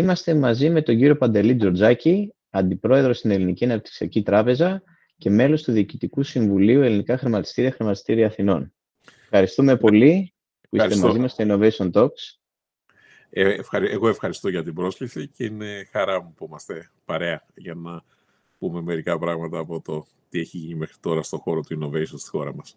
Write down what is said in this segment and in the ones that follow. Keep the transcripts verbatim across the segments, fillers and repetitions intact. Είμαστε μαζί με τον κύριο Παντελή Τζορτζάκη, αντιπρόεδρο στην Ελληνική Αναπτυξιακή Τράπεζα και μέλος του Διοικητικού Συμβουλίου Ελληνικά Χρηματιστήρια Χρηματιστήρια Αθηνών. Ευχαριστούμε πολύ που είστε μαζί μας στο Innovation Talks. Ε, εγώ ευχαριστώ για την πρόσκληση και είναι χαρά μου που είμαστε παρέα για να πούμε μερικά πράγματα από το τι έχει γίνει μέχρι τώρα στον χώρο του innovation στη χώρα μας.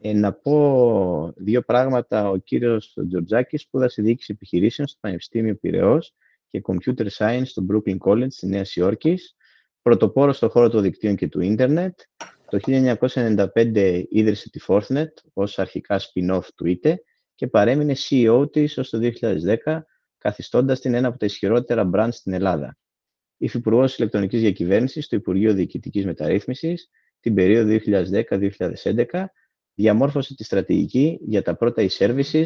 Ε, να πω δύο πράγματα. Ο κύριος Τζορτζάκης σπούδασε διοίκηση επιχειρήσεων στο Πανεπιστήμιο Πειραιώς και Computer Science στο Brooklyn College της Νέας Υόρκης. Πρωτοπόρος στον χώρο των δικτύων και του ίντερνετ. Το χίλια εννιακόσια ενενήντα πέντε ίδρυσε τη ForthNet ως αρχικά spin-off του ΙΤΕ και παρέμεινε σι ι ο της ως το δύο χιλιάδες δέκα, καθιστώντας την ένα από τα ισχυρότερα brands στην Ελλάδα. Υφυπουργός ηλεκτρονικής διακυβέρνησης του Υπουργείου Διοικητικής Μεταρρύθμισης την περίοδο δύο χιλιάδες δέκα με δύο χιλιάδες έντεκα, διαμόρφωσε τη στρατηγική για τα πρώτα e-services,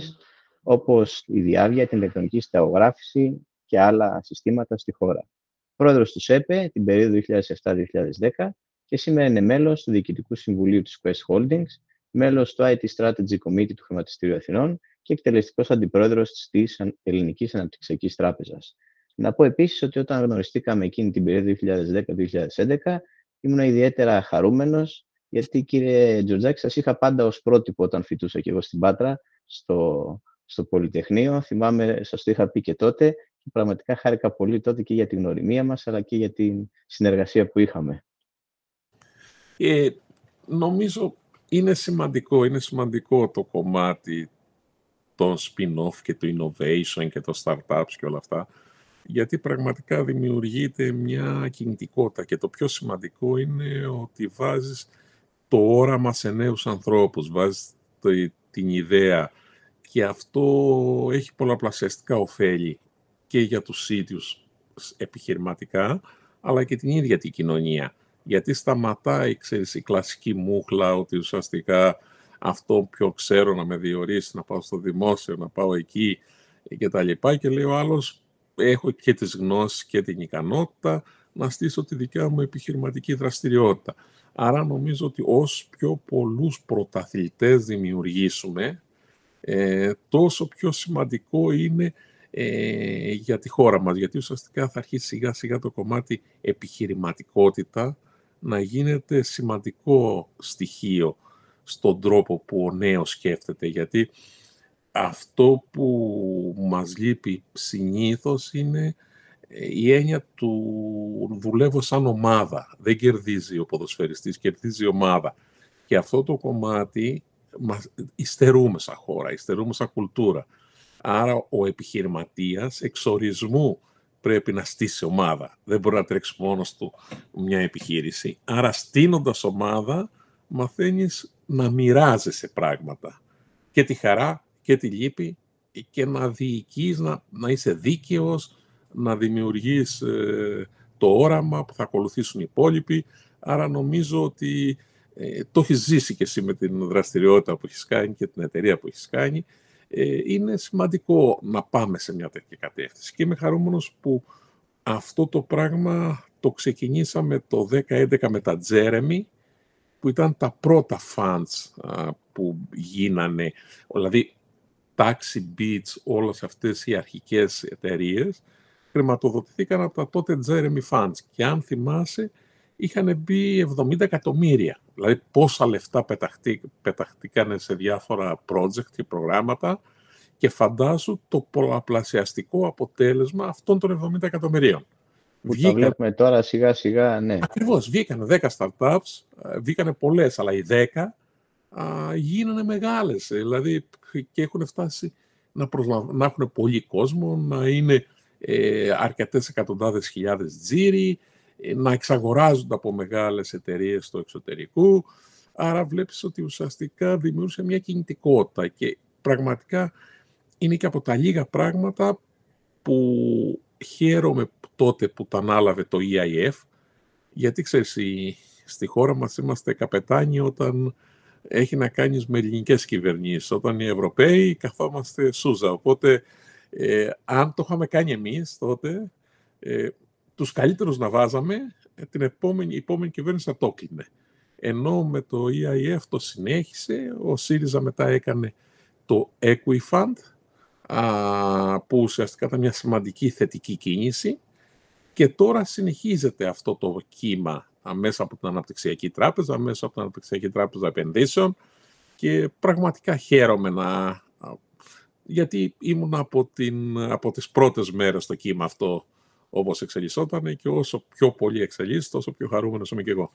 όπως η διάβια, την ηλεκτρονική συνταγογράφηση και άλλα συστήματα στη χώρα. Πρόεδρος του ΣΕΠΕ την περίοδο δύο χιλιάδες επτά με δύο χιλιάδες δέκα και σήμερα είναι μέλος του Διοικητικού Συμβουλίου της Quest Holdings, μέλος του άι τι Strategy Committee του Χρηματιστηρίου Αθηνών και εκτελεστικός αντιπρόεδρος της Ελληνικής Αναπτυξιακής Τράπεζας. Να πω επίσης ότι όταν γνωριστήκαμε εκείνη την περίοδο δύο χιλιάδες δέκα με δύο χιλιάδες έντεκα, ήμουν ιδιαίτερα χαρούμενος, γιατί κύριε Τζορτζάκη, σας είχα πάντα ως πρότυπο όταν φοιτούσα και εγώ στην Πάτρα, στο, στο Πολυτεχνείο. Θυμάμαι, σας το είχα πει και τότε, και πραγματικά χάρηκα πολύ τότε και για την γνωριμία μας, αλλά και για την συνεργασία που είχαμε. Ε, νομίζω είναι σημαντικό, είναι σημαντικό το κομμάτι των spin-off και του innovation και των startups και όλα αυτά, γιατί πραγματικά δημιουργείται μια κινητικότητα και το πιο σημαντικό είναι ότι βάζεις το όραμα σε νέους ανθρώπους, βάζεις την ιδέα και αυτό έχει πολλαπλασιαστικά ωφέλη και για τους ίδιους επιχειρηματικά, αλλά και την ίδια την κοινωνία. Γιατί σταματάει, ξέρεις, η κλασική μούχλα ότι ουσιαστικά αυτό πιο ξέρω να με διορίσει, να πάω στο δημόσιο, να πάω εκεί και τα λοιπά, και λέει ο άλλος, έχω και τις γνώσεις και την ικανότητα να στήσω τη δικιά μου επιχειρηματική δραστηριότητα. Άρα νομίζω ότι όσο πιο πολλούς πρωταθλητές δημιουργήσουμε, ε, τόσο πιο σημαντικό είναι ε, για τη χώρα μας. Γιατί ουσιαστικά θα αρχίσει σιγά σιγά το κομμάτι επιχειρηματικότητα να γίνεται σημαντικό στοιχείο στον τρόπο που ο νέος σκέφτεται. Γιατί αυτό που μας λείπει συνήθως είναι η έννοια του δουλεύω σαν ομάδα. Δεν κερδίζει ο ποδοσφαιριστής, κερδίζει η ομάδα. Και αυτό το κομμάτι μας υστερούμε σαν χώρα, υστερούμε σαν κουλτούρα. Άρα ο επιχειρηματίας εξορισμού πρέπει να στήσει ομάδα. Δεν μπορεί να τρέξει μόνος του μια επιχείρηση. Άρα στείνοντας ομάδα μαθαίνεις να μοιράζεσαι πράγματα και τη χαρά και τη λύπη και να διοικείς, να, να είσαι δίκαιος, να δημιουργείς ε, το όραμα που θα ακολουθήσουν οι υπόλοιποι. Άρα νομίζω ότι ε, το έχεις ζήσει και εσύ με την δραστηριότητα που έχεις κάνει και την εταιρεία που έχεις κάνει. Ε, είναι σημαντικό να πάμε σε μια τέτοια κατεύθυνση. Και είμαι χαρούμενος που αυτό το πράγμα το ξεκινήσαμε το δύο χιλιάδες έντεκα με τα JEREMIE, που ήταν τα πρώτα funds α, που γίνανε, δηλαδή Taxi Beach, όλες αυτές οι αρχικές εταιρείες, χρηματοδοτηθήκαν από τα τότε JEREMIE Funds. Και αν θυμάσαι, είχαν μπει εβδομήντα εκατομμύρια. Δηλαδή πόσα λεφτά πεταχτή, πεταχτήκαν σε διάφορα project και προγράμματα και φαντάσου το πολλαπλασιαστικό αποτέλεσμα αυτών των εβδομήντα εκατομμυρίων. Που βγήκαν... τα βλέπουμε τώρα σιγά σιγά, ναι. Ακριβώς, βγήκαν δέκα startups, βγήκαν πολλές, αλλά οι δέκα α, γίνανε μεγάλες, δηλαδή και έχουν φτάσει να, προσλαβ... να έχουν πολύ κόσμο, να είναι ε, αρκετές εκατοντάδες χιλιάδες τζίρι, ε, να εξαγοράζονται από μεγάλες εταιρείες στο εξωτερικό. Άρα βλέπεις ότι ουσιαστικά δημιούργησε μια κινητικότητα και πραγματικά είναι και από τα λίγα πράγματα που χαίρομαι τότε που τα ανάλαβε το ι άι εφ, γιατί ξέρεις, στη χώρα μας είμαστε καπετάνοι όταν έχει να κάνεις με ελληνικές κυβερνήσεις. Όταν οι Ευρωπαίοι καθόμαστε σούζα. Οπότε, ε, αν το είχαμε κάνει εμείς τότε, ε, τους καλύτερους να βάζαμε, την επόμενη, η επόμενη κυβέρνηση θα το κλείνε. Ενώ με το ι άι εφ το συνέχισε, ο ΣΥΡΙΖΑ μετά έκανε το Equifund, που ουσιαστικά ήταν μια σημαντική θετική κίνηση και τώρα συνεχίζεται αυτό το κύμα μέσα από την Αναπτυξιακή Τράπεζα, μέσα από την Αναπτυξιακή Τράπεζα Επενδύσεων και πραγματικά χαίρομαι να... γιατί ήμουν από, την... από τις πρώτες μέρες στο κύμα αυτό όπως εξελισσόταν και όσο πιο πολύ εξελίσσεται, όσο πιο χαρούμενος είμαι και εγώ.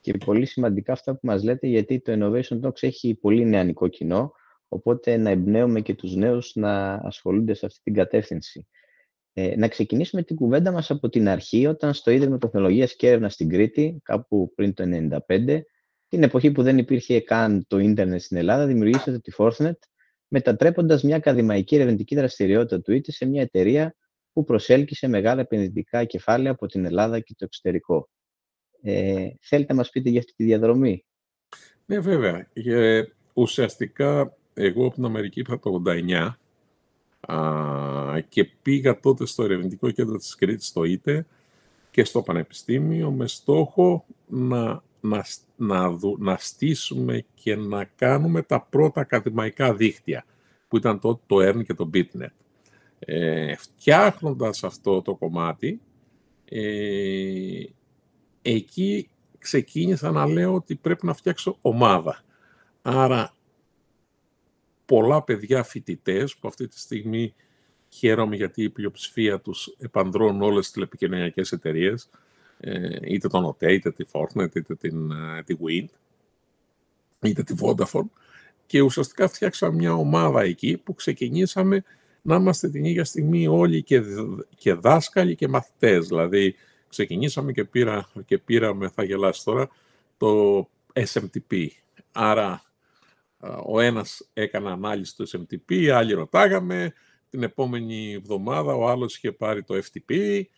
Και πολύ σημαντικά αυτά που μας λέτε, γιατί το Innovation Talks έχει πολύ νεανικό κοινό, οπότε να εμπνέουμε και τους νέους να ασχολούνται σε αυτή την κατεύθυνση. Ε, να ξεκινήσουμε την κουβέντα μας από την αρχή, όταν στο Ίδρυμα Τεχνολογίας και Έρευνας στην Κρήτη, κάπου πριν το χίλια εννιακόσια ενενήντα πέντε, την εποχή που δεν υπήρχε καν το ίντερνετ στην Ελλάδα, δημιουργήσατε τη ForthNet, μετατρέποντας μια ακαδημαϊκή ερευνητική δραστηριότητα του ΙΤΕ σε μια εταιρεία που προσέλκυσε μεγάλα επενδυτικά κεφάλαια από την Ελλάδα και το εξωτερικό. Ε, θέλετε να μας πείτε για αυτή τη διαδρομή? Ναι, βέβαια. Ε, ουσιαστικά, εγώ από την Αμερική είπα το ογδόντα εννιά α, και πήγα τότε στο Ερευνητικό Κέντρο της Κρήτης, στο ΙΤΕ και στο Πανεπιστήμιο, με στόχο να, να, να, δου, να στήσουμε και να κάνουμε τα πρώτα ακαδημαϊκά δίκτυα, που ήταν τότε το ΕΡΝ και το BitNet. Ε, φτιάχνοντας αυτό το κομμάτι, ε, εκεί ξεκίνησα να λέω ότι πρέπει να φτιάξω ομάδα. Άρα, πολλά παιδιά φοιτητές, που αυτή τη στιγμή χαίρομαι γιατί η πλειοψηφία τους επανδρώνουν όλες τις τηλεπικοινωνιακές εταιρείες, είτε τον ΟΤΕ, είτε τη Fortnite, είτε την, τη Wind, είτε τη Vodafone. Και ουσιαστικά φτιάξαμε μια ομάδα εκεί που ξεκινήσαμε να είμαστε την ίδια στιγμή όλοι και, και δάσκαλοι και μαθητές. Δηλαδή, ξεκινήσαμε και, πήρα, και πήραμε, θα γελάσει τώρα, το ες εμ τι πι. Άρα, ο ένας έκανε ανάλυση του ες εμ τι πι, άλλοι ρωτάγαμε, την επόμενη εβδομάδα ο άλλος είχε πάρει το εφ τι πι.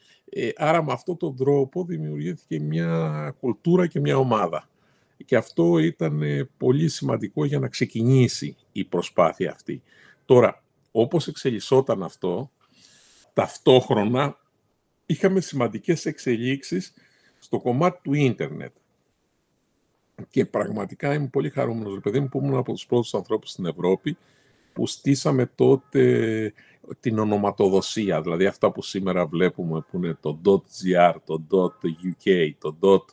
Άρα, με αυτόν τον τρόπο δημιουργήθηκε μια κουλτούρα και μια ομάδα. Και αυτό ήταν πολύ σημαντικό για να ξεκινήσει η προσπάθεια αυτή. Τώρα, όπως εξελισσόταν αυτό, ταυτόχρονα είχαμε σημαντικές εξελίξεις στο κομμάτι του ίντερνετ. Και πραγματικά είμαι πολύ χαρούμενος, παιδί μου, που ήμουν από τους πρώτους ανθρώπους στην Ευρώπη που στήσαμε τότε την ονοματοδοσία, δηλαδή αυτά που σήμερα βλέπουμε που είναι το .gr, το .uk, το ....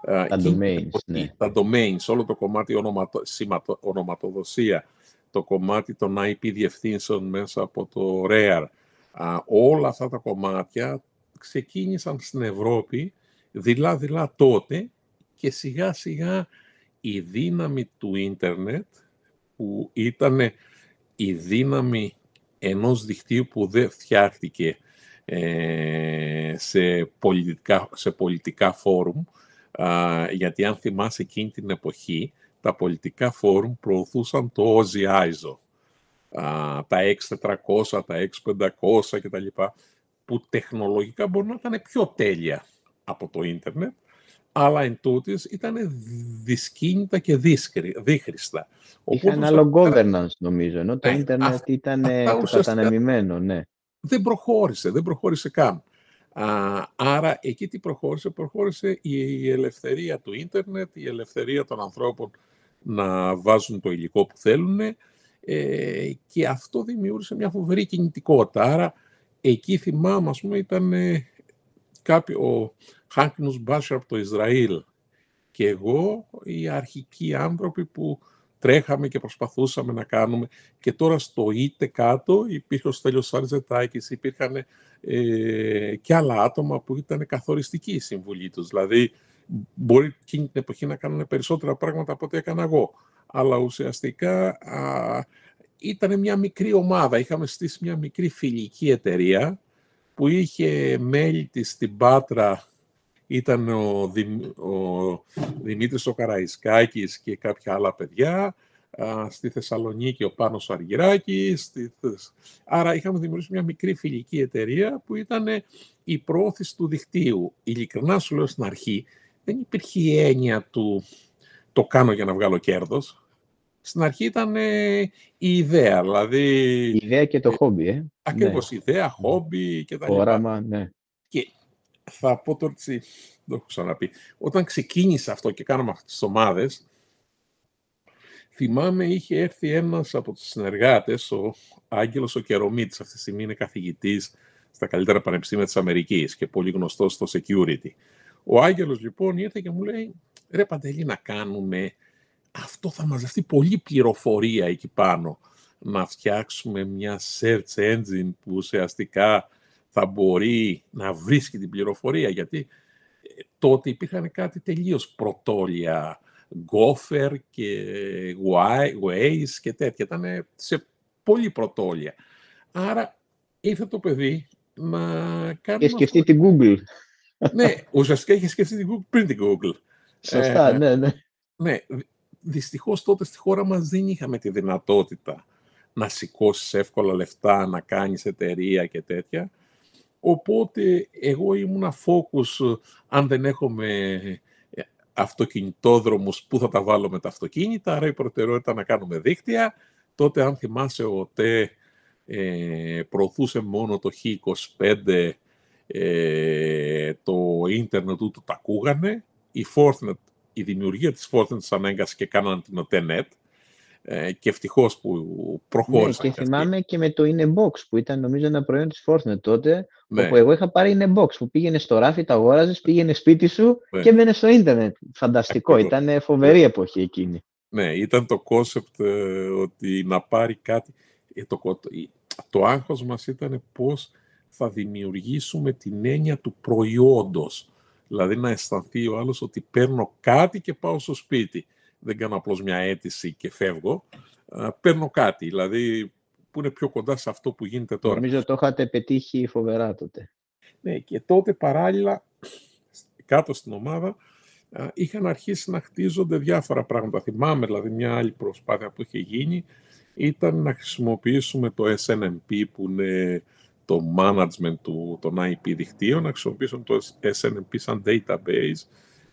Τα uh, domains, και, ναι. Τα domains, όλο το κομμάτι ονοματο, σηματο, ονοματοδοσία, το κομμάτι των άι πι διευθύνσεων μέσα από το ρέαρ, uh, όλα αυτά τα κομμάτια ξεκίνησαν στην Ευρώπη δειλά-δειλά τότε και σιγά-σιγά η δύναμη του ίντερνετ, που ήταν η δύναμη ενός δικτύου που δεν φτιάχτηκε ε, σε, πολιτικά, σε πολιτικά φόρουμ, α, γιατί αν θυμάσαι εκείνη την εποχή, τα πολιτικά φόρουμ προωθούσαν το Όζι Άιζο, τα εξ τετρακόσια, τα εξ πεντακόσια κτλ, που τεχνολογικά μπορεί να ήταν πιο τέλεια από το ίντερνετ, αλλά εν τούτης ήταν δυσκίνητα και δύχρηστα. Είχαν άλλο governance, νομίζω, ενώ το ίντερνετ ήταν κατανεμημένο, ναι. Δεν προχώρησε, δεν προχώρησε καν. Α, άρα, εκεί τι προχώρησε, προχώρησε η ελευθερία του ίντερνετ, η ελευθερία των ανθρώπων να βάζουν το υλικό που θέλουν ε, και αυτό δημιούργησε μια φοβερή κινητικότητα. Άρα, εκεί θυμάμαι, ας πούμε, ήταν... Ε, ο Χάκνους Μπάσχερ από το Ισραήλ και εγώ οι αρχικοί άνθρωποι που τρέχαμε και προσπαθούσαμε να κάνουμε. Και τώρα στο ΙΤΕ κάτω υπήρχε ο Στέλιος Ανζετάκης, υπήρχαν ε, και άλλα άτομα που ήταν καθοριστική η συμβουλή τους. Δηλαδή μπορεί εκείνη την εποχή να κάνουν περισσότερα πράγματα από ό,τι έκανα εγώ. Αλλά ουσιαστικά ήταν μια μικρή ομάδα. Είχαμε στήσει μια μικρή φιλική εταιρεία που είχε μέλη της στην Πάτρα, ήταν ο, Δημ, ο Δημήτρης ο Καραϊσκάκης και κάποια άλλα παιδιά, α, στη Θεσσαλονίκη ο Πάνος Αργυράκης. Στη... Άρα είχαμε δημιουργήσει μια μικρή φιλική εταιρεία που ήταν η προώθηση του δικτύου. Ειλικρινά σου λέω στην αρχή, δεν υπήρχε η έννοια του «το κάνω για να βγάλω κέρδος». Στην αρχή ήταν ε, η ιδέα, δηλαδή... Η ιδέα και το χόμπι, ε. Ακριβώς, ναι. Ιδέα, χόμπι και τα λοιπά. Όραμα, ναι. Και θα πω τώρα, το έχω ξαναπεί, όταν ξεκίνησε αυτό και κάναμε αυτές τις ομάδες, Θυμάμαι, είχε έρθει ένας από τους συνεργάτες, ο Άγγελος Οκερομήτης, αυτή τη στιγμή είναι καθηγητής στα καλύτερα πανεπιστήμια της Αμερικής και πολύ γνωστός στο security. Ο Άγγελος λοιπόν ήρθε και μου λέει, ρε Παντελή, να κάνουμε, αυτό θα μαζευτεί πολλή πληροφορία εκεί πάνω, να φτιάξουμε μια search engine που ουσιαστικά θα μπορεί να βρίσκει την πληροφορία, γιατί τότε υπήρχαν κάτι τελείως πρωτόλια, Gopher και Waze και τέτοια, ήταν σε πολύ πρωτόλια. Άρα ήρθε το παιδί να κάνει... Και σκεφτεί αυτό. Την Google. Ναι, ουσιαστικά είχε σκεφτεί την Google πριν την Google. Σωστά, ε, ναι, ναι. Ναι, δυστυχώς τότε στη χώρα μας δεν είχαμε τη δυνατότητα να σηκώσει εύκολα λεφτά, να κάνεις εταιρεία και τέτοια. Οπότε εγώ ήμουνα focus, αν δεν έχουμε αυτοκινητόδρομους, που θα τα βάλω με τα αυτοκίνητα, άρα η προτεραιότητα να κάνουμε δίκτυα. Τότε, αν θυμάσαι, ο ΤΕ ε, προωθούσε μόνο το χ είκοσι πέντε, ε, το ίντερνετ ούτου τα ακούγανε. Η ForthNet, η δημιουργία της ForthNet τους ανάγκασε και κάνανε την ΟΤΕΝΕΤ, ε, και ευτυχώς που προχώρησαν. Ναι, και θυμάμαι αυτή. Και με το Inbox που ήταν νομίζω ένα προϊόν της ForthNet τότε, ναι. Όπου εγώ είχα πάρει Inbox που πήγαινε στο ράφι, τα αγόραζες, πήγαινε σπίτι σου, ναι. Και έμενε στο ίντερνετ. Φανταστικό, ήταν φοβερή, ναι. Εποχή εκείνη. Ναι, ήταν το κόνσεπτ ότι να πάρει κάτι. Ε, το, το, το άγχος μας ήταν πώς θα δημιουργήσουμε την έννοια του προϊόντος. Δηλαδή να αισθανθεί ο άλλος ότι παίρνω κάτι και πάω στο σπίτι. Δεν κάνω απλώς μια αίτηση και φεύγω. Α, παίρνω κάτι, δηλαδή που είναι πιο κοντά σε αυτό που γίνεται τώρα. Νομίζω το είχατε πετύχει φοβερά τότε. Ναι, και τότε παράλληλα κάτω στην ομάδα α, είχαν αρχίσει να χτίζονται διάφορα πράγματα. Θυμάμαι, δηλαδή μια άλλη προσπάθεια που είχε γίνει ήταν να χρησιμοποιήσουμε το ες εν εμ πι που είναι... το management του, των άι πι δικτύων, να χρησιμοποιήσουν το ες εν εμ πι σαν database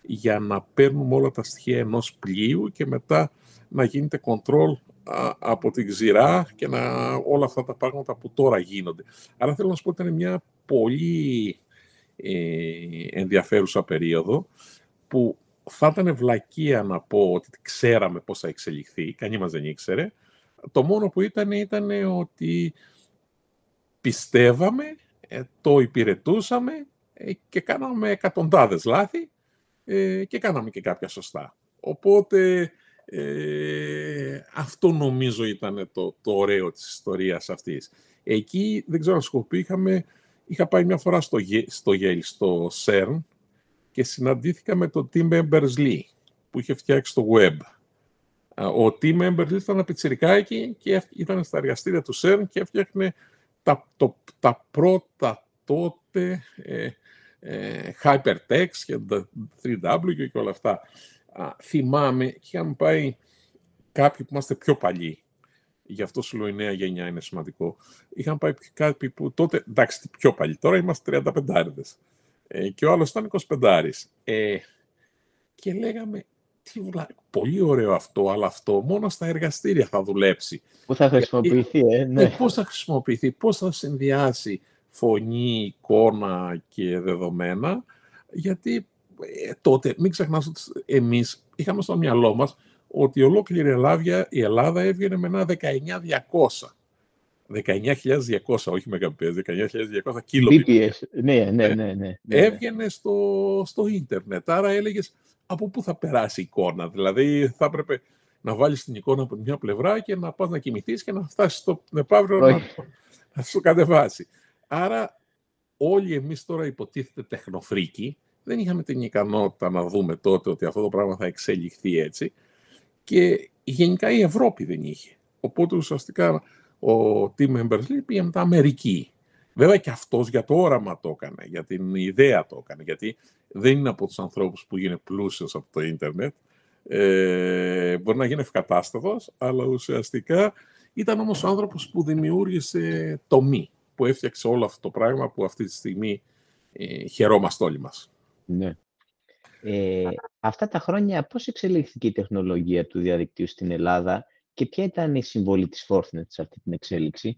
για να παίρνουμε όλα τα στοιχεία ενός πλοίου και μετά να γίνεται control α, από την ξηρά και να, όλα αυτά τα πράγματα που τώρα γίνονται. Άρα θέλω να σου πω ότι ήταν μια πολύ ε, ενδιαφέρουσα περίοδο που θα ήταν βλακεία να πω ότι ξέραμε πώς θα εξελιχθεί, κανείς μας δεν ήξερε. Το μόνο που ήταν ήταν ότι πιστεύαμε, το υπηρετούσαμε και κάναμε εκατοντάδες λάθη και κάναμε και κάποια σωστά. Οπότε ε, αυτό νομίζω ήταν το, το ωραίο της ιστορίας αυτής. Εκεί, δεν ξέρω να σου πει, είχαμε, είχα πάει μια φορά στο, στο Yale, στο σέρν και συναντήθηκα με τον Tim Berners-Lee που είχε φτιάξει το web. Ο Tim Berners-Lee ήταν ένα πιτσιρικάκι και ήταν στα εργαστήρια του σέρν και έφτιαχνε Τα, το, τα πρώτα τότε ε, ε, hypertext και τρι ντάμπλιου και όλα αυτά. Α, θυμάμαι, είχαμε πάει κάποιοι που είμαστε πιο παλιοί, γι' αυτό σου λέω η νέα γενιά είναι σημαντικό, είχαμε πάει κάποιοι που τότε, εντάξει πιο παλιοί, τώρα είμαστε τριανταπεντάριδες ε, και ο άλλος ήταν εικοσιπεντάρις. Ε, και λέγαμε, τι βλά... πολύ ωραίο αυτό, αλλά αυτό μόνο στα εργαστήρια θα δουλέψει. Πού θα χρησιμοποιηθεί, ε, ε, ναι. Πώς θα χρησιμοποιηθεί, πώς θα συνδυάσει φωνή, εικόνα και δεδομένα, γιατί ε, τότε, μην ξεχνάς ότι εμείς είχαμε στο μυαλό μας ότι ολόκληρη Ελλάδα, η Ελλάδα έβγαινε με ένα δεκαεννιά χιλιάδες διακόσια, όχι μεγαπές, δεκαεννιά χιλιάδες διακόσια κιλοπιτ. Ναι, ναι, ναι, ναι. Έβγαινε στο, στο ίντερνετ, άρα έλεγες, από πού θα περάσει η εικόνα, δηλαδή θα έπρεπε να βάλεις την εικόνα από μια πλευρά και να πας να κοιμηθείς και να φτάσεις στο νεπαύριο να, να σου κατεβάσει. Άρα όλοι εμείς τώρα υποτίθεται τεχνοφρίκοι, δεν είχαμε την ικανότητα να δούμε τότε ότι αυτό το πράγμα θα εξελιχθεί έτσι και γενικά η Ευρώπη δεν είχε. Οπότε ουσιαστικά ο Tim Berners-Lee πήγε μετά Αμερική. Βέβαια και αυτός για το όραμα το έκανε, για την ιδέα το έκανε, γιατί δεν είναι από τους ανθρώπους που γίνεται πλούσιος από το ίντερνετ. Ε, μπορεί να γίνει ευκατάστατος, αλλά ουσιαστικά ήταν όμως ο άνθρωπος που δημιούργησε το μη, που έφτιαξε όλο αυτό το πράγμα που αυτή τη στιγμή ε, χαιρόμαστε όλοι μας. Ναι. Ε, αυτά τα χρόνια πώς εξελίχθηκε η τεχνολογία του διαδικτύου στην Ελλάδα και ποια ήταν η συμβολή της ForthNet σε αυτή την εξέλιξη?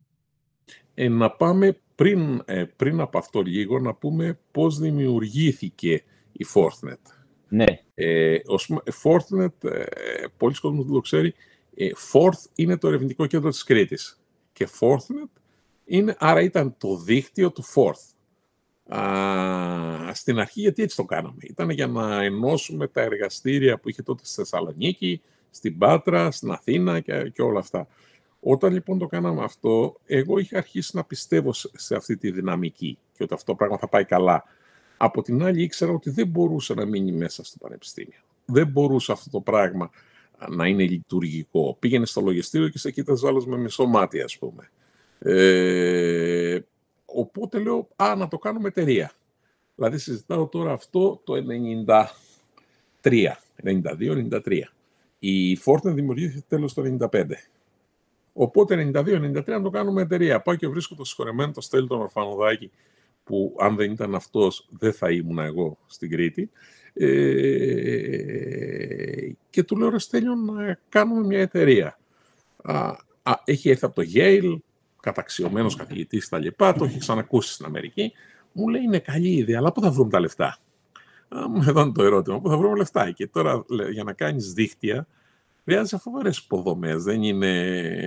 Ε, να πάμε πριν, ε, πριν από αυτό λίγο, να πούμε πώς δημιουργήθηκε η ForthNet. Ναι. Ε, ο, η ForthNet, ε, πολλοί κόσμοι δεν το ξέρει, Forth είναι το ερευνητικό κέντρο της Κρήτης και ForthNet είναι, άρα ήταν το δίκτυο του Forth. Α, στην αρχή γιατί έτσι το κάναμε. Ήταν για να ενώσουμε τα εργαστήρια που είχε τότε στη Θεσσαλονίκη, στην Πάτρα, στην Αθήνα και, και όλα αυτά. Όταν λοιπόν το κάναμε αυτό, εγώ είχα αρχίσει να πιστεύω σε αυτή τη δυναμική και ότι αυτό το πράγμα θα πάει καλά. Από την άλλη ήξερα ότι δεν μπορούσε να μείνει μέσα στο πανεπιστήμιο. Δεν μπορούσε αυτό το πράγμα να είναι λειτουργικό. Πήγαινε στο λογιστήριο και σε κοίταζε άλλος με μισό μάτι, ας πούμε. Ε, οπότε λέω, α, να το κάνουμε εταιρεία. Δηλαδή συζητάω τώρα αυτό το ενενήντα τρία, ενενήντα δύο ενενήντα τρία. Η Fortnite δημιουργήθηκε τέλος το ενενήντα πέντε. Οπότε ενενήντα δύο ενενήντα τρία να το κάνουμε εταιρεία. Πάω και βρίσκω το συγχωρεμένο, το Στέλιο τον Ορφανουδάκη, που αν δεν ήταν αυτός δεν θα ήμουν εγώ στην Κρήτη. Ε, και του λέω, ρε Στέλιο, να κάνουμε μια εταιρεία. Α, α, έχει έρθει από το Yale, καταξιωμένος καθηγητής τα λοιπά, το έχει ξανακούσει στην Αμερική. Μου λέει, είναι καλή ιδέα, αλλά πού θα βρούμε τα λεφτά. Εδώ είναι το ερώτημα, πού θα βρούμε λεφτά. Και τώρα για να κάνεις δίχτυα, χρειάζεσαι φοβερές υποδομές. Δεν είναι.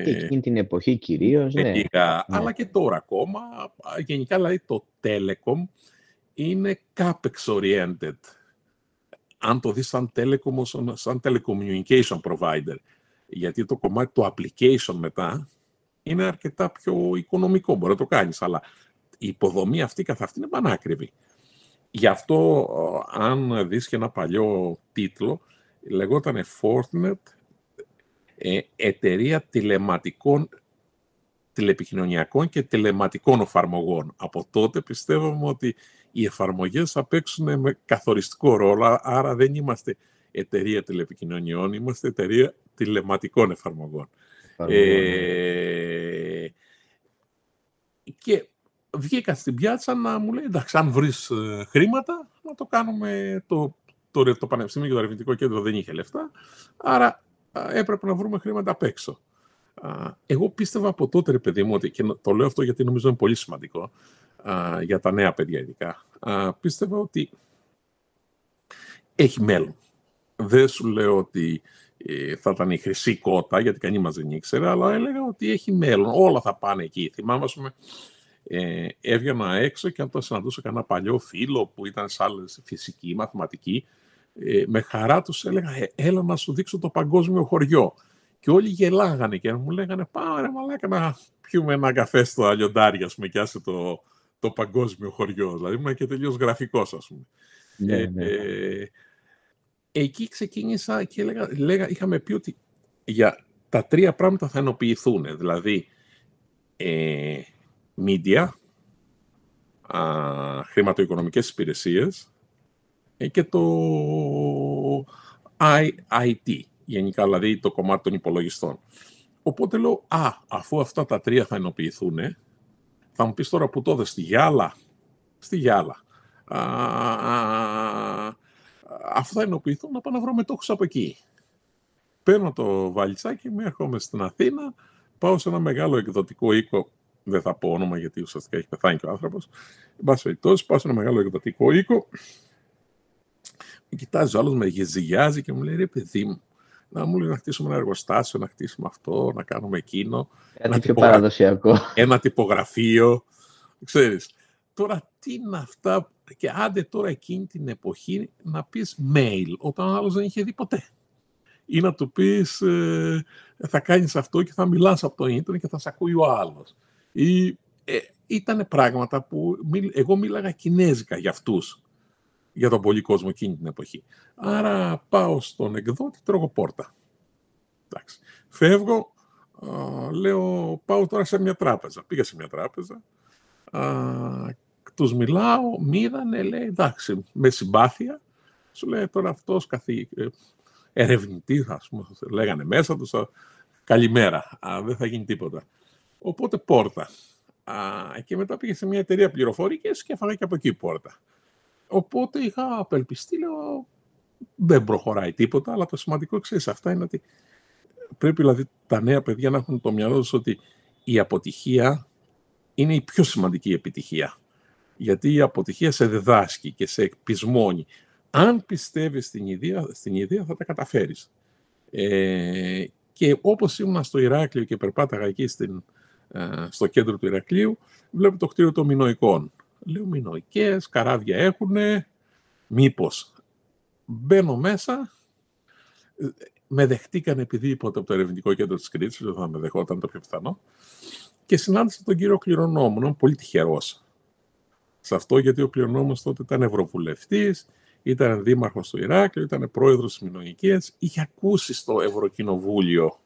Εκείνη την εποχή κυρίως. Ναι. Αλλά ναι. Και τώρα ακόμα. Γενικά, δηλαδή, το Telecom είναι CAPEX-oriented. Αν το δεις σαν Telecom, σαν telecommunication provider. Γιατί το κομμάτι του application μετά είναι αρκετά πιο οικονομικό. Μπορεί να το κάνεις, αλλά η υποδομή αυτή καθ' αυτή είναι πανάκριβη. Γι' αυτό, αν δεις και ένα παλιό τίτλο, λεγότανε Forthnet, ε, εταιρεία τηλεματικών, τηλεπικοινωνιακών και τηλεματικών εφαρμογών. Από τότε πιστεύουμε ότι οι εφαρμογές θα παίξουν με καθοριστικό ρόλο, άρα δεν είμαστε εταιρεία τηλεπικοινωνιών, είμαστε εταιρεία τηλεματικών εφαρμογών. Ε, και βγήκα στην πιάτσα να μου λέει, εντάξει, αν βρεις χρήματα, να το κάνουμε το... Το, το Πανεπιστήμιο και το Ερευνητικό Κέντρο δεν είχε λεφτά, άρα α, έπρεπε να βρούμε χρήματα απ' έξω. Α, εγώ πίστευα από τότε, ρε παιδί μου, ότι, και το λέω αυτό γιατί νομίζω είναι πολύ σημαντικό α, για τα νέα παιδιά ειδικά, α, πίστευα ότι έχει μέλλον. Δεν σου λέω ότι ε, θα ήταν η χρυσή κότα, γιατί κανείς μας δεν ήξερε, αλλά έλεγα ότι έχει μέλλον, όλα θα πάνε εκεί. Θυμάμαι, ας πούμε, Ε, έβγαινα έξω και αν το συναντούσα κανένα παλιό φίλο που ήταν σε άλλες φυσική, μαθηματική, ε, με χαρά τους έλεγα, ε, έλα να σου δείξω το παγκόσμιο χωριό. Και όλοι γελάγανε και μου λέγανε, πάμε ρε μαλάκα να πιούμε ένα καφέ στο λιοντάρι, ας πούμε, και άσε το, το παγκόσμιο χωριό. Δηλαδή ήμουν και τελείως γραφικός, ας πούμε. Ναι, ναι. Ε, ε, εκεί ξεκίνησα και λέγα, λέγα, είχαμε πει ότι για τα τρία πράγματα θα ενοποιηθούν. Δηλαδή, ε, media, α, χρηματοοικονομικές υπηρεσίες και το άι τι, γενικά δηλαδή το κομμάτι των υπολογιστών. Οπότε λέω, α, αφού αυτά τα τρία θα ενοποιηθούν, θα μου πεις τώρα που τότε στη Γιάλα, στη Γιάλα, α, α, αφού θα ενοποιηθούν, να πάω να βρω μετόχους από εκεί. Παίρνω το βαλιτσάκι, με έρχομαι στην Αθήνα, πάω σε ένα μεγάλο εκδοτικό οίκο. Δεν θα πω όνομα γιατί ουσιαστικά έχει πεθάνει και ο άνθρωπος. Εν πάση περιπτώσει, πάω σε ένα μεγάλο εκδοτικό οίκο. Με κοιτάζει ο άλλος, με γεζιγιάζει και μου λέει: ρε παιδί μου, να μου λέει να χτίσουμε ένα εργοστάσιο, να χτίσουμε αυτό, να κάνουμε εκείνο. Κάτι ένα πιο τυπογρα... παραδοσιακό. Ένα τυπογραφείο. Ξέρεις. Τώρα τι είναι αυτά. Και άντε τώρα εκείνη την εποχή να πεις mail, όταν ο άλλος δεν είχε δει ποτέ. Ή να του πεις ε, θα κάνεις αυτό και θα μιλάς από το ίντερνετ και θα σε ακούει ο άλλος. Ή, ε, ήτανε πράγματα που μιλ, εγώ μίλαγα κινέζικα για αυτούς, για τον πολύ κόσμο εκείνη την εποχή. Άρα πάω στον εκδότη, τρώγω πόρτα. Εντάξει. Φεύγω, α, λέω, πάω τώρα σε μια τράπεζα. Πήγα σε μια τράπεζα, α, τους μιλάω, μ' είδανε, λέει, εντάξει, με συμπάθεια. Σου λέει τώρα αυτός καθή, ε, ερευνητής, ας πούμε, λέγανε μέσα τους, α, καλημέρα, α, δεν θα γίνει τίποτα. Οπότε πόρτα. Α, και μετά πήγε σε μια εταιρεία πληροφορικής και έφαγα και από εκεί πόρτα. Οπότε είχα απελπιστεί, λέω, δεν προχωράει τίποτα, αλλά το σημαντικό, ξέρεις, αυτά είναι ότι πρέπει δηλαδή τα νέα παιδιά να έχουν το μυαλό τους ότι η αποτυχία είναι η πιο σημαντική επιτυχία. Γιατί η αποτυχία σε διδάσκει και σε εκπισμώνει. Αν πιστεύεις στην ιδέα, στην ιδέα θα τα καταφέρεις. Ε, Και όπως ήμουν στο Ηράκλειο και περπάταγα εκεί στην, στο κέντρο του Ηρακλείου, βλέπω το κτίριο των Μινοϊκών. Λέω, Μινοϊκές, καράβια έχουνε, μήπως. Μπαίνω μέσα, με δεχτήκαν επειδή είπα από το ερευνητικό κέντρο της Κρήτης, δεν θα με δεχόταν, το πιο πιθανό, και συνάντησα τον κύριο Κληρονόμου, πολύ τυχερός σε αυτό, γιατί ο Κληρονόμος τότε ήταν ευρωβουλευτής, ήταν δήμαρχος του Ηράκλειο, ήταν πρόεδρος της Μινοϊκίας, είχε ακούσει στο Ευρωκοινοβούλιο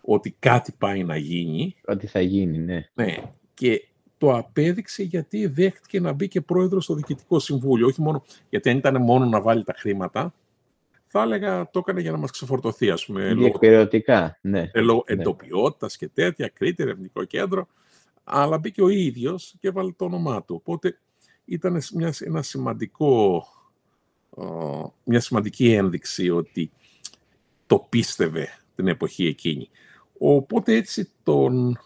ότι κάτι πάει να γίνει. Ότι θα γίνει, ναι. Ναι. Και το απέδειξε γιατί δέχτηκε να μπει και πρόεδρος στο Διοικητικό Συμβούλιο. Όχι μόνο, γιατί αν ήταν μόνο να βάλει τα χρήματα, θα έλεγα το έκανε για να μας ξεφορτωθεί, ας πούμε. Διεκπαιρεωτικά, ναι. Λόγω εντοπιότητας και τέτοια, Κρήτη, ερευνητικό κέντρο. Αλλά μπήκε ο ίδιος και έβαλε το όνομά του. Οπότε ήταν μια, ένα σημαντικό... μια σημαντική ένδειξη ότι το πίστευε την εποχή εκείνη. Οπότε έτσι τον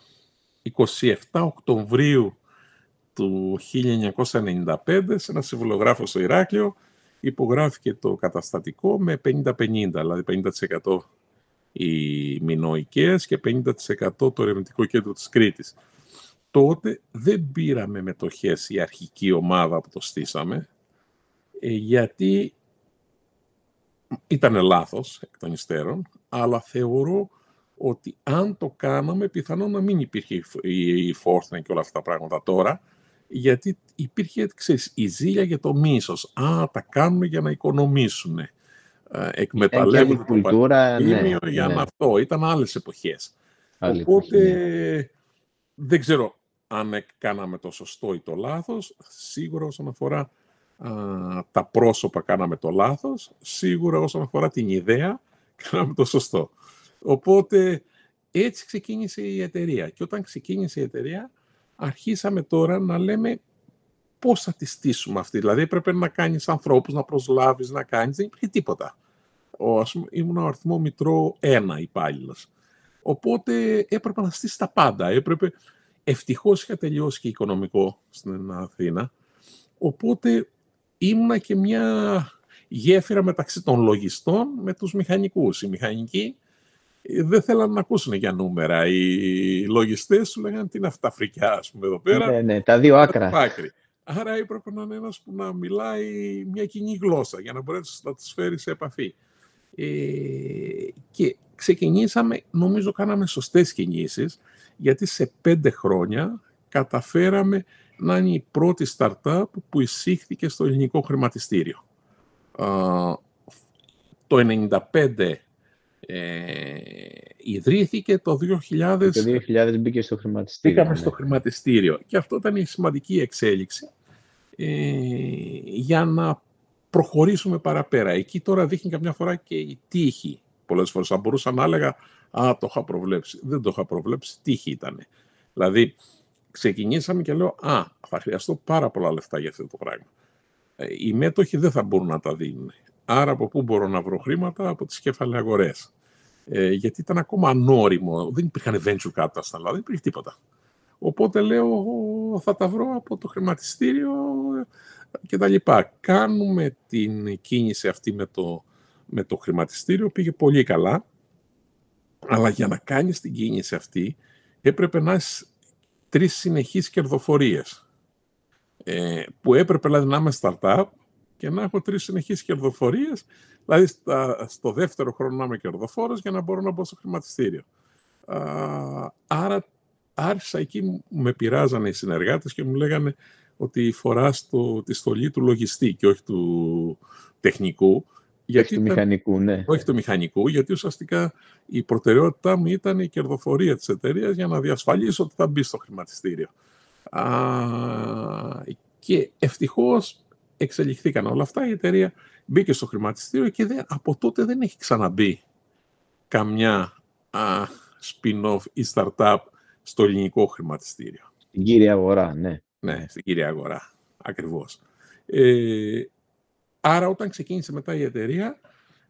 εικοστή εβδόμη Οκτωβρίου του χίλια εννιακόσια ενενήντα πέντε σε ένα συμβολογράφο στο Ηράκλειο υπογράφηκε το καταστατικό με πενήντα πενήντα, δηλαδή πενήντα τοις εκατό οι Μινοϊκές και πενήντα τοις εκατό το ερευνητικό κέντρο της Κρήτης. Τότε δεν πήραμε μετοχές η αρχική ομάδα που το στήσαμε, γιατί ήταν λάθος εκ των υστέρων, αλλά θεωρώ ότι αν το κάναμε, πιθανόν να μην υπήρχε η ForthNet και όλα αυτά τα πράγματα τώρα, γιατί υπήρχε, ξέρεις, η ζήλια για το μίσος. Α, τα κάνουμε για να οικονομήσουν. Εκμεταλλεύονται την κουλτούρα, ναι, για ναι. Να αυτό. Ήταν άλλες εποχές. Άλλη Οπότε, εποχή, ναι. Δεν ξέρω αν κάναμε το σωστό ή το λάθος. Σίγουρα όσον αφορά Uh, τα πρόσωπα κάναμε το λάθος, σίγουρα όσον αφορά την ιδέα κάναμε το σωστό. Οπότε έτσι ξεκίνησε η εταιρεία. Και όταν ξεκίνησε η εταιρεία αρχίσαμε τώρα να λέμε πώς θα τη στήσουμε αυτή. Δηλαδή έπρεπε να κάνεις ανθρώπους, να προσλάβεις, να κάνεις, δεν υπήρχε τίποτα. Ο, ας πούμε, ήμουν ο αριθμό μητρό ένα υπάλληλος. Οπότε έπρεπε να στήσεις τα πάντα. Έπρεπε... Ευτυχώς είχα τελειώσει και οικονομικό στην Αθήνα. Οπότε ήμουνα και μια γέφυρα μεταξύ των λογιστών με τους μηχανικούς. Οι μηχανικοί δεν θέλαν να ακούσουν για νούμερα. Οι λογιστές σου λέγανε την αυταφρικιά, ας πούμε, εδώ πέρα. Ναι, ναι, τα δύο άκρα. Άρα έπρεπε να είναι ένας που να μιλάει μια κοινή γλώσσα για να μπορέσει να τους φέρει σε επαφή. Ε, και ξεκινήσαμε, νομίζω κάναμε σωστές κινήσεις, γιατί σε πέντε χρόνια καταφέραμε να είναι η πρώτη startup που εισήχθηκε στο ελληνικό χρηματιστήριο. Uh, το χίλια εννιακόσια ενενήντα πέντε ε, ιδρύθηκε, το δύο χιλιάδες... Το δύο χιλιάδες μπήκε στο χρηματιστήριο. Μπήκαμε, ναι, στο χρηματιστήριο. Και αυτό ήταν η σημαντική εξέλιξη ε, για να προχωρήσουμε παραπέρα. Εκεί τώρα δείχνει καμιά φορά και η τύχη. Πολλές φορές θα μπορούσα να έλεγα «Α, το είχα προβλέψει». Δεν το είχα προβλέψει. Τύχη ήτανε. Δηλαδή... Ξεκινήσαμε και λέω, α, θα χρειαστώ πάρα πολλά λεφτά για αυτό το πράγμα. Οι μέτοχοι δεν θα μπορούν να τα δίνουν. Άρα από πού μπορώ να βρω χρήματα? Από τις κεφαλαιαγορές. Ε, γιατί ήταν ακόμα ανώριμο. Δεν υπήρχαν venture capital στην Ελλάδα, δεν υπήρχε τίποτα. Οπότε λέω, θα τα βρω από το χρηματιστήριο και τα λοιπά. Κάνουμε την κίνηση αυτή με το, με το χρηματιστήριο, πήγε πολύ καλά. Αλλά για να κάνεις την κίνηση αυτή έπρεπε να είσαι τρεις συνεχείς κερδοφορίες, ε, που έπρεπε δηλαδή να είμαι startup και να έχω τρεις συνεχείς κερδοφορίες, δηλαδή στα, στο δεύτερο χρόνο να είμαι κερδοφόρος για να μπορώ να μπω στο χρηματιστήριο. Α, άρα άρχισα εκεί, με πειράζανε οι συνεργάτες και μου λέγανε ότι φοράς το, τη στολή του λογιστή και όχι του τεχνικού. Γιατί ήταν, μηχανικού, ναι. Όχι του μηχανικού, γιατί ουσιαστικά η προτεραιότητά μου ήταν η κερδοφορία της εταιρείας για να διασφαλίσω ότι θα μπει στο χρηματιστήριο. Α, και ευτυχώς εξελιχθήκαν όλα αυτά, η εταιρεία μπήκε στο χρηματιστήριο και δε, από τότε δεν έχει ξαναμπεί καμιά α, spin-off ή startup στο ελληνικό χρηματιστήριο. Στην κύρια αγορά, ναι. Ναι, στην κύρια αγορά, ακριβώς. Ε, Άρα, όταν ξεκίνησε μετά η εταιρεία,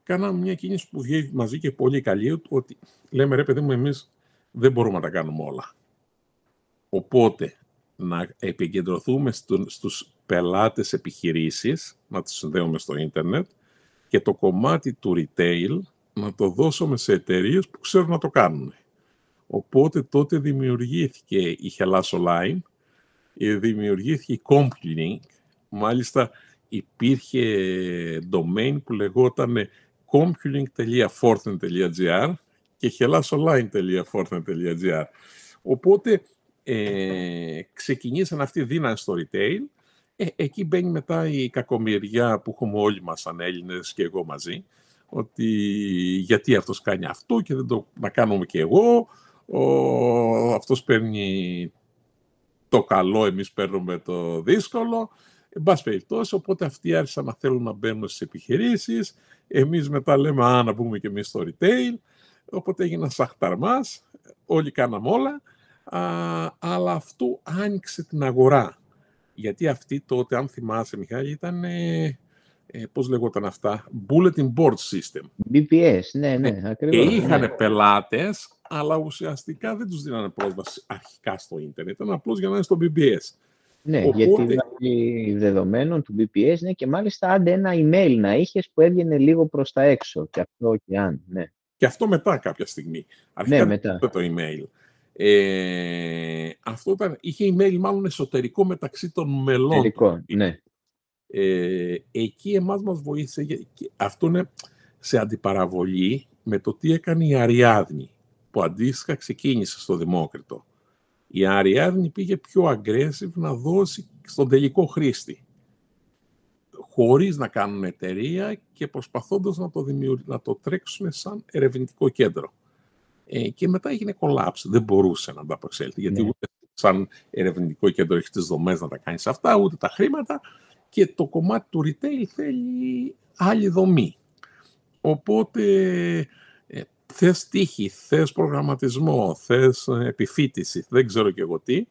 κάναμε μια κίνηση που βγαίνει μαζί και πολύ καλή, ότι λέμε, ρε παιδί μου, εμείς δεν μπορούμε να τα κάνουμε όλα. Οπότε, να επικεντρωθούμε στους πελάτες επιχειρήσεις, να τους συνδέουμε στο ίντερνετ, και το κομμάτι του retail να το δώσουμε σε εταιρείες που ξέρουν να το κάνουν. Οπότε τότε δημιουργήθηκε η Hellas Online, δημιουργήθηκε η Compuling, μάλιστα υπήρχε domain που λεγόταν compuling τελεία forthnet τελεία gr και hellasonline τελεία forthnet τελεία gr. Οπότε ε, ξεκινήσαν αυτή δύναμη στο retail. Ε, εκεί μπαίνει μετά η κακομοιριά που έχουμε όλοι μας σαν Έλληνες και εγώ μαζί, ότι γιατί αυτός κάνει αυτό και δεν το να κάνουμε και εγώ. Ο, αυτός παίρνει το καλό, εμείς παίρνουμε το δύσκολο. Εν πάση περιπτώσει, οπότε αυτοί άρχισαν να θέλουν να μπαίνουν στις επιχειρήσεις. Εμείς μετά λέμε, α, να μπούμε και εμείς στο retail. Οπότε έγινε ένας αχταρμάς, όλοι κάναμε όλα. Α, αλλά αυτό άνοιξε την αγορά. Γιατί αυτή τότε, αν θυμάσαι, Μιχάλη, ήταν, ε, ε, πώς λεγόταν αυτά, Bulletin Board System. μπι πι ες, ναι, ναι, ε, ακριβώς. Και είχαν ναι. πελάτες, αλλά ουσιαστικά δεν τους δίνανε πρόσβαση αρχικά στο ίντερνετ. Ήταν απλώς για να είναι στο μπι πι ες. Ναι, οπότε... γιατί βάζει δεδομένων του μπι πι ες, ναι, και μάλιστα άντε ένα email να είχες που έβγαινε λίγο προς τα έξω. Και αυτό και αν, ναι. Και αυτό μετά κάποια στιγμή. Αρχικά ναι, μετά. Το email. Ε, αυτό ήταν, είχε email μάλλον εσωτερικό μεταξύ των μελών. Εσωτερικό, ναι. Ε, εκεί εμάς μας βοήθησε. Και αυτό είναι σε αντιπαραβολή με το τι έκανε η Αριάδνη, που αντίστοιχα ξεκίνησε στο Δημόκριτο. Η Αριάδνη πήγε πιο aggressive να δώσει στον τελικό χρήστη, χωρίς να κάνουν εταιρεία και προσπαθώντας να το, να το τρέξουν σαν ερευνητικό κέντρο. Ε, και μετά έγινε collapse. Δεν μπορούσε να ανταπεξέλθει, γιατί ναι. ούτε σαν ερευνητικό κέντρο έχει τις δομές να τα κάνεις αυτά, ούτε τα χρήματα, και το κομμάτι του retail θέλει άλλη δομή. Οπότε ε, θες τύχη, θες προγραμματισμό, θες επιφύτηση, δεν ξέρω και εγώ τι,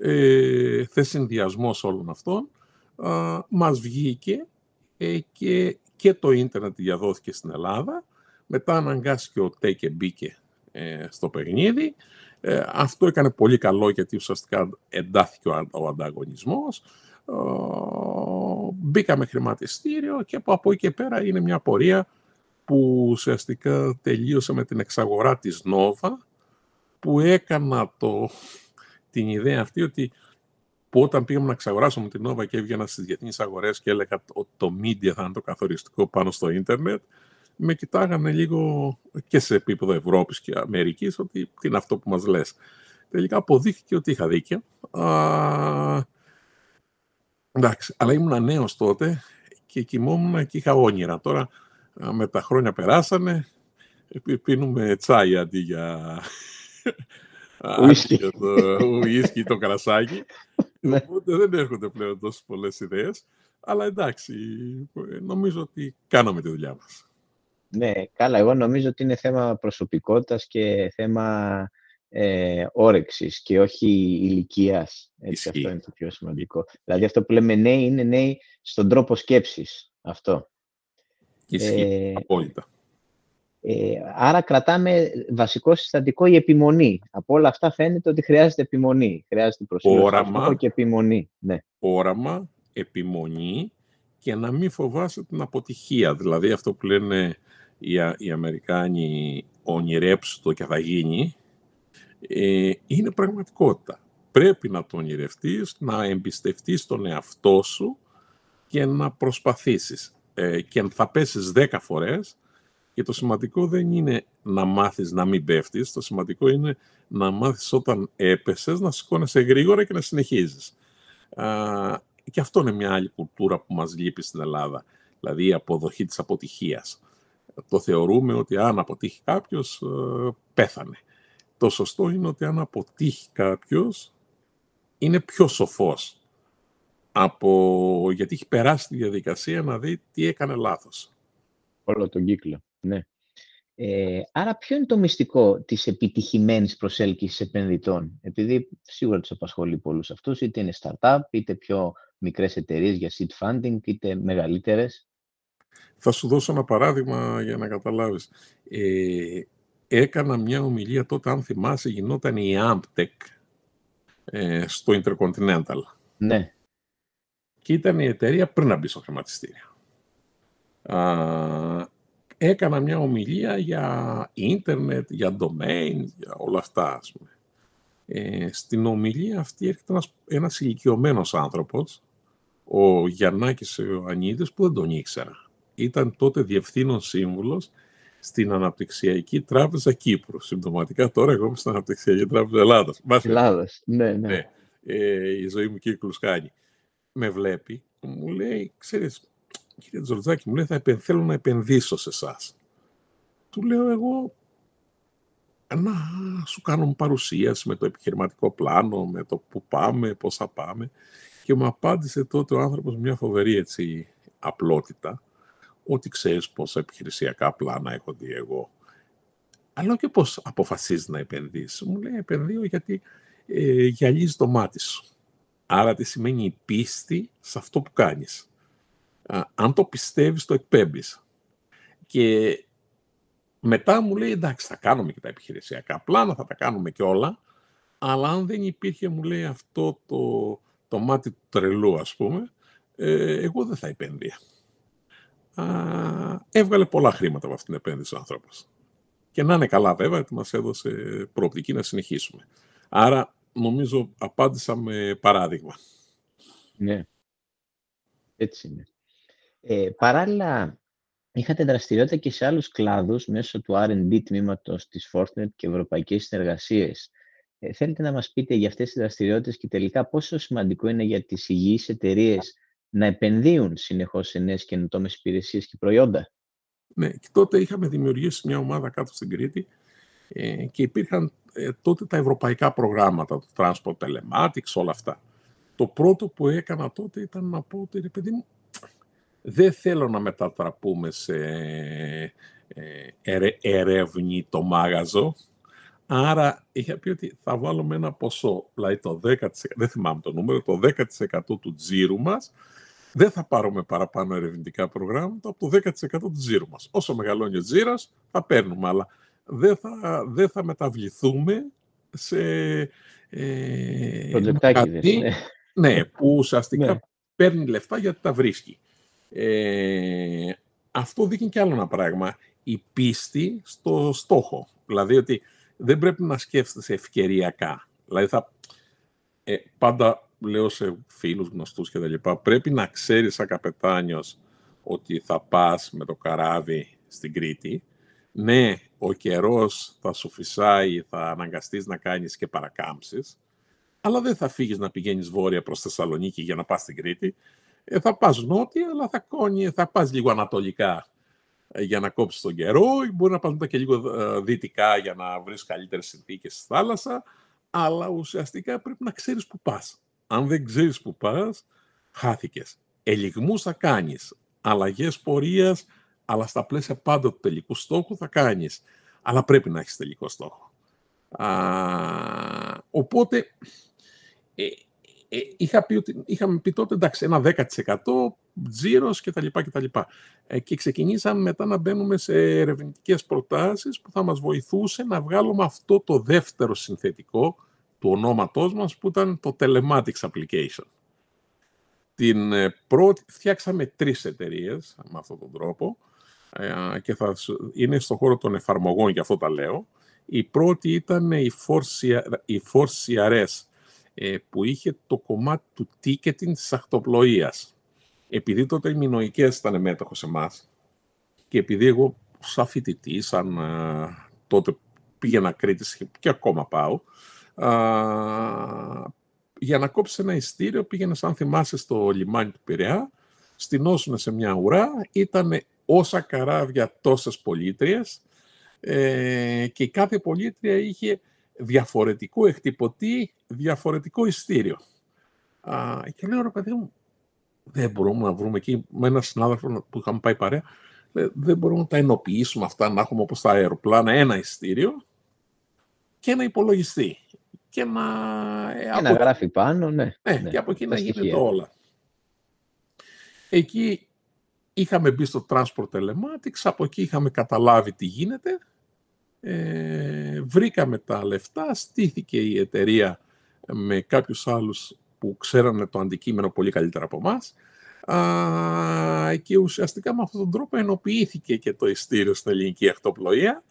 ε, θες συνδυασμός όλων αυτών. Ε, μας βγήκε ε, και, και το ίντερνετ διαδόθηκε στην Ελλάδα. Μετά αναγκάστηκε ο ΤΕ και μπήκε στο παιχνίδι. Ε, αυτό έκανε πολύ καλό, γιατί ουσιαστικά εντάθηκε ο, ο ανταγωνισμός. Ε, μπήκαμε χρηματιστήριο και από, από εκεί και πέρα είναι μια πορεία που ουσιαστικά τελείωσε με την εξαγορά της Νόβα, που έκανα το, την ιδέα αυτή ότι που όταν πήγαμε να εξαγοράσουμε την Νόβα και έβγαινα στις διεθνείς αγορές και έλεγα ότι το media θα είναι το καθοριστικό πάνω στο ίντερνετ, με κοιτάγανε λίγο και σε επίπεδο Ευρώπης και Αμερικής, ότι τι είναι αυτό που μας λες. Τελικά αποδείχθηκε ότι είχα δίκιο. Α, εντάξει, αλλά ήμουν νέος τότε και κοιμόμουν και είχα όνειρα. Τώρα με τα χρόνια περάσανε, πίνουμε τσάι αντί για ουίσκι ή το κρασάκι. Οπότε δεν έρχονται πλέον τόσες πολλές ιδέες. Αλλά εντάξει, νομίζω ότι κάναμε τη δουλειά μας. Ναι, καλά. Εγώ νομίζω ότι είναι θέμα προσωπικότητας και θέμα ε, όρεξης και όχι ηλικίας. Έτσι, αυτό είναι το πιο σημαντικό. Δηλαδή αυτό που λέμε νέοι είναι νέοι στον τρόπο σκέψης. Αυτό. Ισχύει, ε, απόλυτα. Ε, άρα κρατάμε βασικό συστατικό η επιμονή. Από όλα αυτά φαίνεται ότι χρειάζεται επιμονή. Χρειάζεται προσήλωση και επιμονή. Ναι. Όραμα, επιμονή και να μην φοβάσαι την αποτυχία. Δηλαδή αυτό που λένε... Οι, οι Αμερικάνοι ονειρέψουν το και θα γίνει, ε, είναι πραγματικότητα. Πρέπει να το ονειρευτείς, να εμπιστευτείς τον εαυτό σου και να προσπαθήσεις. Ε, και θα πέσεις δέκα φορές και το σημαντικό δεν είναι να μάθεις να μην πέφτεις, το σημαντικό είναι να μάθεις όταν έπεσες, να σηκώνεσαι γρήγορα και να συνεχίζεις. Ε, και αυτό είναι μια άλλη κουλτούρα που μας λείπει στην Ελλάδα, δηλαδή η αποδοχή της αποτυχίας. Το θεωρούμε ότι αν αποτύχει κάποιος, πέθανε. Το σωστό είναι ότι αν αποτύχει κάποιος, είναι πιο σοφός. Από... Γιατί έχει περάσει τη διαδικασία να δει τι έκανε λάθος. Όλο τον κύκλο, ναι. Ε, άρα ποιο είναι το μυστικό της επιτυχημένης προσέλκυσης επενδυτών? Επειδή σίγουρα τους απασχολεί πολλούς αυτούς, είτε είναι startup, είτε πιο μικρές εταιρείες για seed funding, είτε μεγαλύτερες. Θα σου δώσω ένα παράδειγμα για να καταλάβεις. Ε, έκανα μια ομιλία τότε, αν θυμάσαι, γινόταν η Άμπτεκ ε, στο Intercontinental. Ναι. Και ήταν η εταιρεία πριν να μπει στο χρηματιστήριο. Α, έκανα μια ομιλία για ίντερνετ, για domain, για όλα αυτά, ας πούμε. Ε, στην ομιλία αυτή έρχεται ένας, ένας ηλικιωμένος άνθρωπος, ο Γιαννάκης Ιωαννίδης, που δεν τον ήξερα. Ήταν τότε διευθύνων σύμβουλος στην Αναπτυξιακή Τράπεζα Κύπρου. Συμπτωματικά τώρα εγώ είμαι στην Αναπτυξιακή Τράπεζα Ελλάδας. Ελλάδας, ναι, ναι. ναι. Ε, η ζωή μου κύκλους κάνει. Με βλέπει, μου λέει, ξέρεις, κύριε Τζορτζάκη, μου λέει, θα επεν, θέλω να επενδύσω σε εσάς. Του λέω εγώ, να σου κάνω παρουσίαση με το επιχειρηματικό πλάνο, με το που πάμε, πώς θα πάμε. Και μου απάντησε τότε ο άνθρωπος μια φοβερή έτσι, απλότητα, ότι ξέρεις πόσα επιχειρησιακά πλάνα έχω δει εγώ. Αλλά και πώς αποφασίζεις να επενδύσεις. Μου λέει, επενδύω γιατί ε, γυαλίζει το μάτι σου. Άρα τι σημαίνει η πίστη σε αυτό που κάνεις. Α, αν το πιστεύεις, το εκπέμπεις. Και μετά μου λέει, εντάξει, θα κάνουμε και τα επιχειρησιακά πλάνα, θα τα κάνουμε και όλα, αλλά αν δεν υπήρχε, μου λέει, αυτό το, το μάτι του τρελού, ας πούμε, ε, εγώ δεν θα επενδύα. Α, έβγαλε πολλά χρήματα από αυτήν την επένδυση ο άνθρωπος. Και να είναι καλά, βέβαια, γιατί μας έδωσε προοπτική να συνεχίσουμε. Άρα, νομίζω, απάντησα με παράδειγμα. Ναι, έτσι είναι. Ε, παράλληλα, είχατε δραστηριότητα και σε άλλους κλάδους μέσω του αρ εντ ντι τμήματος της ForthNet και ευρωπαϊκές συνεργασίες. Ε, θέλετε να μας πείτε για αυτές τις δραστηριότητες και τελικά πόσο σημαντικό είναι για τις υγιείς εταιρείες να επενδύουν συνεχώς σε νέες καινοτόμες υπηρεσίες και προϊόντα? Ναι, και τότε είχαμε δημιουργήσει μια ομάδα κάτω στην Κρήτη ε, και υπήρχαν ε, τότε τα ευρωπαϊκά προγράμματα, το Transport Telematics, όλα αυτά. Το πρώτο που έκανα τότε ήταν να πω ότι, παιδί μου, δεν θέλω να μετατραπούμε σε ερε, ερεύνη το μάγαζο. Άρα είχα πει ότι θα βάλουμε ένα ποσό, δηλαδή το δέκα τοις εκατό, δεν θυμάμαι το νούμερο, το δέκα τοις εκατό του τζίρου μας, δεν θα πάρουμε παραπάνω ερευνητικά προγράμματα από το δέκα τοις εκατό του τζίρου μας. Όσο μεγαλώνει ο τζίρος, θα παίρνουμε, αλλά δεν θα, δεν θα μεταβληθούμε σε ε, κάτι, ναι. ναι, που ουσιαστικά ναι. παίρνει λεφτά γιατί τα βρίσκει. Ε, αυτό δείχνει και άλλο ένα πράγμα, η πίστη στο στόχο, δηλαδή ότι δεν πρέπει να σκέφτεσαι ευκαιριακά, δηλαδή θα, ε, πάντα λέω σε φίλους γνωστούς και τα λοιπά, πρέπει να ξέρεις σαν καπετάνιος ότι θα πας με το καράβι στην Κρήτη, ναι, ο καιρός θα σου φυσάει, θα αναγκαστείς να κάνεις και παρακάμψεις, αλλά δεν θα φύγεις να πηγαίνεις βόρεια προς Θεσσαλονίκη για να πας στην Κρήτη. Ε, θα πας νότια, αλλά θα, κόνει, θα πας λίγο ανατολικά ε, για να κόψεις τον καιρό, μπορεί να πας μετά και λίγο ε, δυτικά για να βρεις καλύτερες συνθήκες στη θάλασσα, αλλά ουσιαστικά πρέπει να ξέρεις που πας. Αν δεν ξέρεις που πας, χάθηκες. Ελιγμούς θα κάνεις, αλλαγές πορείας, αλλά στα πλαίσια πάντα του τελικού στόχου θα κάνεις. Αλλά πρέπει να έχεις τελικό στόχο. Α, οπότε... Ε, Είχα πει ότι, είχαμε πει τότε, εντάξει, ένα δέκα τοις εκατό τζίρος και τα λοιπά και τα λοιπά. Και ξεκινήσαμε μετά να μπαίνουμε σε ερευνητικές προτάσεις που θα μας βοηθούσε να βγάλουμε αυτό το δεύτερο συνθετικό του ονόματός μας, που ήταν το Telematics Application. Την πρώτη, φτιάξαμε τρεις εταιρείες με αυτόν τον τρόπο και θα, είναι στον χώρο των εφαρμογών, γι' αυτό τα λέω. Η πρώτη ήταν η Force, η Force σι αρ ες, που είχε το κομμάτι του ticketing της ακτοπλοείας. Επειδή τότε οι μινοϊκές ήταν μέτοχος εμάς και επειδή εγώ σαν φοιτητή, σαν α, τότε πήγαινα Κρήτη και ακόμα πάω, α, για να κόψεις ένα ειστήριο πήγαινε, αν θυμάσαι, στο λιμάνι του Πειραιά, στηνώσουνε σε μια ουρά, ήταν όσα καράβια τόσες πολίτριες ε, και κάθε πολίτρια είχε διαφορετικό εκτυπωτή, διαφορετικό ειστήριο. Α, και λέω, ρε παιδί μου, δεν μπορούμε να βρούμε εκεί, με έναν συνάδελφο που είχαμε πάει παρέα, λέει, δεν μπορούμε να τα ενοποιήσουμε αυτά, να έχουμε όπως τα αεροπλάνα ένα ειστήριο και ένα υπολογιστή. Και να, ε, και να από... γράφει πάνω, ναι. Ναι, ναι, και από εκεί να γίνεται όλα. Εκεί είχαμε μπει στο Transport Telematics, από εκεί είχαμε καταλάβει τι γίνεται. Ε, βρήκαμε τα λεφτά, στήθηκε η εταιρεία με κάποιους άλλους που ξέρανε το αντικείμενο πολύ καλύτερα από εμάς. Α, και ουσιαστικά με αυτόν τον τρόπο ενοποιήθηκε και το ειστήριο στην ελληνική ακτοπλοεία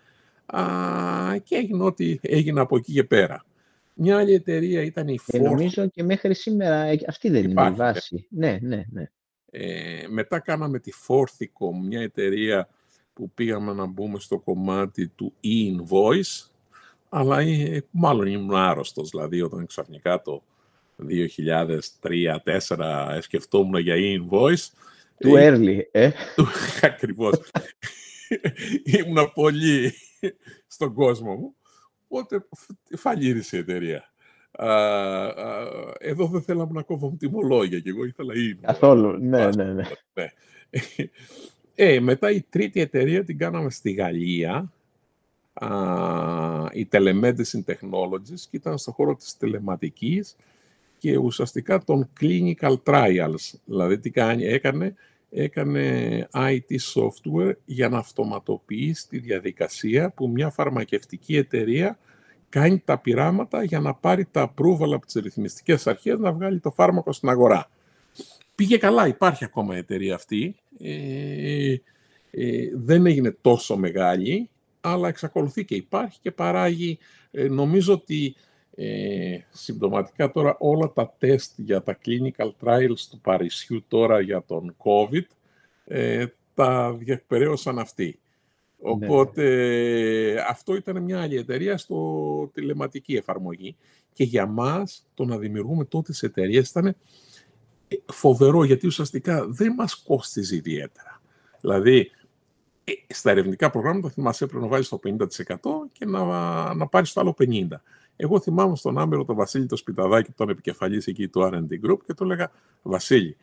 και έγινε ό,τι έγινε από εκεί και πέρα. Μια άλλη εταιρεία ήταν η Force. Νομίζω και μέχρι σήμερα αυτή δεν υπάρχει, είναι η βάση. Ναι, ναι, ναι. Ε, μετά κάναμε τη Forthicom, μια εταιρεία που πήγαμε να μπούμε στο κομμάτι του e-invoice, αλλά ε, μάλλον ήμουν άρρωστος, δηλαδή όταν ξαφνικά το δύο χιλιάδες τρία δύο χιλιάδες τέσσερα σκεφτόμουν για e-invoice. Του ε, early, ε. Ακριβώς. Ήμουνα πολύ στον κόσμο μου. Οπότε φαλήρισε η εταιρεία. Α, α, εδώ δεν θέλαμε να κόβουμε τιμολόγια και εγώ ήθελα ήδη. Καθόλου, ναι, ναι, ναι. Ε, μετά η τρίτη εταιρεία την κάναμε στη Γαλλία, α, η Telemedicine Technologies, και ήταν στον χώρο της τηλεματικής και ουσιαστικά των clinical trials. Δηλαδή τι κάνει, έκανε, έκανε άι τι software για να αυτοματοποιήσει τη διαδικασία που μια φαρμακευτική εταιρεία κάνει τα πειράματα για να πάρει τα approval από τις ρυθμιστικές αρχές να βγάλει το φάρμακο στην αγορά. Πήγε καλά, υπάρχει ακόμα η εταιρεία αυτή. Ε, ε, δεν έγινε τόσο μεγάλη, αλλά εξακολουθεί και υπάρχει και παράγει. Ε, νομίζω ότι ε, συμπτωματικά τώρα όλα τα τεστ για τα clinical trials του Παρισιού τώρα για τον COVID ε, τα διεκπαιρέωσαν αυτοί. Οπότε ναι. Αυτό ήταν μια άλλη εταιρεία στο τηλεματική εφαρμογή. Και για μας το να δημιουργούμε τότε σε εταιρείες ήταν φοβερό, γιατί ουσιαστικά δεν μας κόστιζε ιδιαίτερα. Δηλαδή, στα ερευνητικά προγράμματα μας έπρεπε να βάλεις το πενήντα τοις εκατό και να, να πάρεις το άλλο πενήντα τοις εκατό. Εγώ θυμάμαι στον Άμερο τον Βασίλη το Σπιταδάκη, τον επικεφαλής εκεί του αρ εν ντι Group, και του έλεγα, Βασίλη,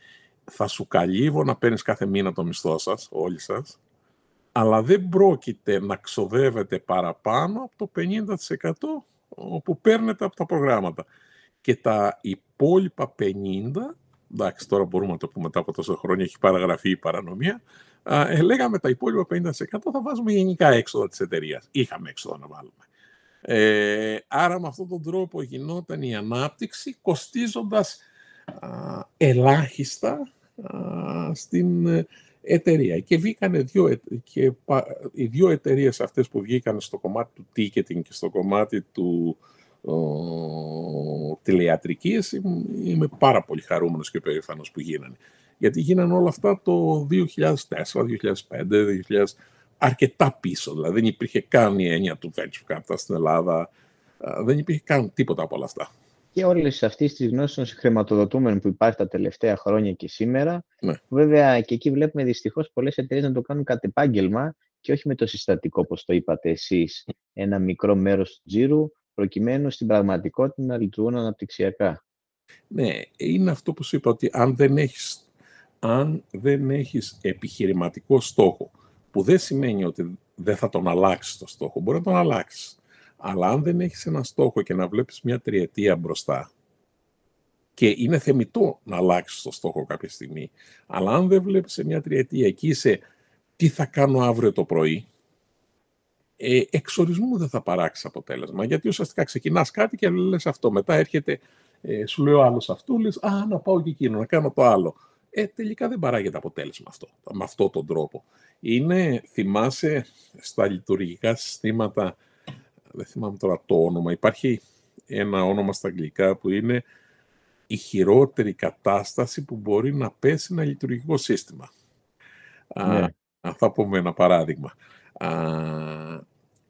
θα σου καλύβω να παίρνεις κάθε μήνα το μισθό σας, όλοι σας, αλλά δεν πρόκειται να ξοδεύετε παραπάνω από το πενήντα τοις εκατό που παίρνετε από τα προγράμματα. Και τα υπόλοιπα πενήντα τοις εκατό, εντάξει, τώρα μπορούμε να το πούμε μετά από τόσα χρόνια, έχει παραγραφεί η παρανομία, α, ε, λέγαμε τα υπόλοιπα πενήντα τοις εκατό θα βάζουμε γενικά έξοδα της εταιρείας. Είχαμε έξοδα να βάλουμε. Ε, άρα με αυτόν τον τρόπο γινόταν η ανάπτυξη, κοστίζοντας α, ελάχιστα α, στην εταιρεία. Και βγήκανε δύο, και οι δύο εταιρείες αυτές που βγήκαν στο κομμάτι του ticketing και στο κομμάτι του ο, τηλεατρικής, είμαι πάρα πολύ χαρούμενος και περήφανος που γίνανε. Γιατί γίνανε όλα αυτά το δύο χιλιάδες τέσσερα, δύο χιλιάδες πέντε, δύο χιλιάδες, αρκετά πίσω. Δηλαδή δεν υπήρχε καν η έννοια του venture capital στην Ελλάδα, δεν υπήρχε καν τίποτα από όλα αυτά. Και όλες αυτές τις γνώσεις των συγχρηματοδοτούμενων που υπάρχει τα τελευταία χρόνια και σήμερα. Ναι. Βέβαια, και εκεί βλέπουμε δυστυχώς πολλές εταιρείες να το κάνουν κατ' επάγγελμα και όχι με το συστατικό, όπως το είπατε εσείς, ένα μικρό μέρος του τζίρου, προκειμένου στην πραγματικότητα να λειτουργούν αναπτυξιακά. Ναι, είναι αυτό που σου είπα, ότι αν δεν έχεις, αν δεν έχεις επιχειρηματικό στόχο, που δεν σημαίνει ότι δεν θα τον αλλάξεις το στόχο, μπορεί να τον αλλάξεις. Αλλά αν δεν έχεις ένα στόχο και να βλέπεις μια τριετία μπροστά, και είναι θεμιτό να αλλάξεις το στόχο κάποια στιγμή, αλλά αν δεν βλέπεις σε μια τριετία και είσαι τι θα κάνω αύριο το πρωί, ε, εξορισμού δεν θα παράξεις αποτέλεσμα. Γιατί ουσιαστικά ξεκινάς κάτι και λες αυτό. Μετά έρχεται, ε, σου λέει ο άλλος αυτού, λες, α, να πάω και εκείνο, να κάνω το άλλο. Ε, τελικά δεν παράγεται αποτέλεσμα αυτό, με αυτόν τον τρόπο. Είναι, θυμάσαι, στα λειτουργικά συστήματα, δεν θυμάμαι τώρα το όνομα, υπάρχει ένα όνομα στα αγγλικά που είναι η χειρότερη κατάσταση που μπορεί να πέσει ένα λειτουργικό σύστημα. Yeah. Α, θα πούμε ένα παράδειγμα. Α,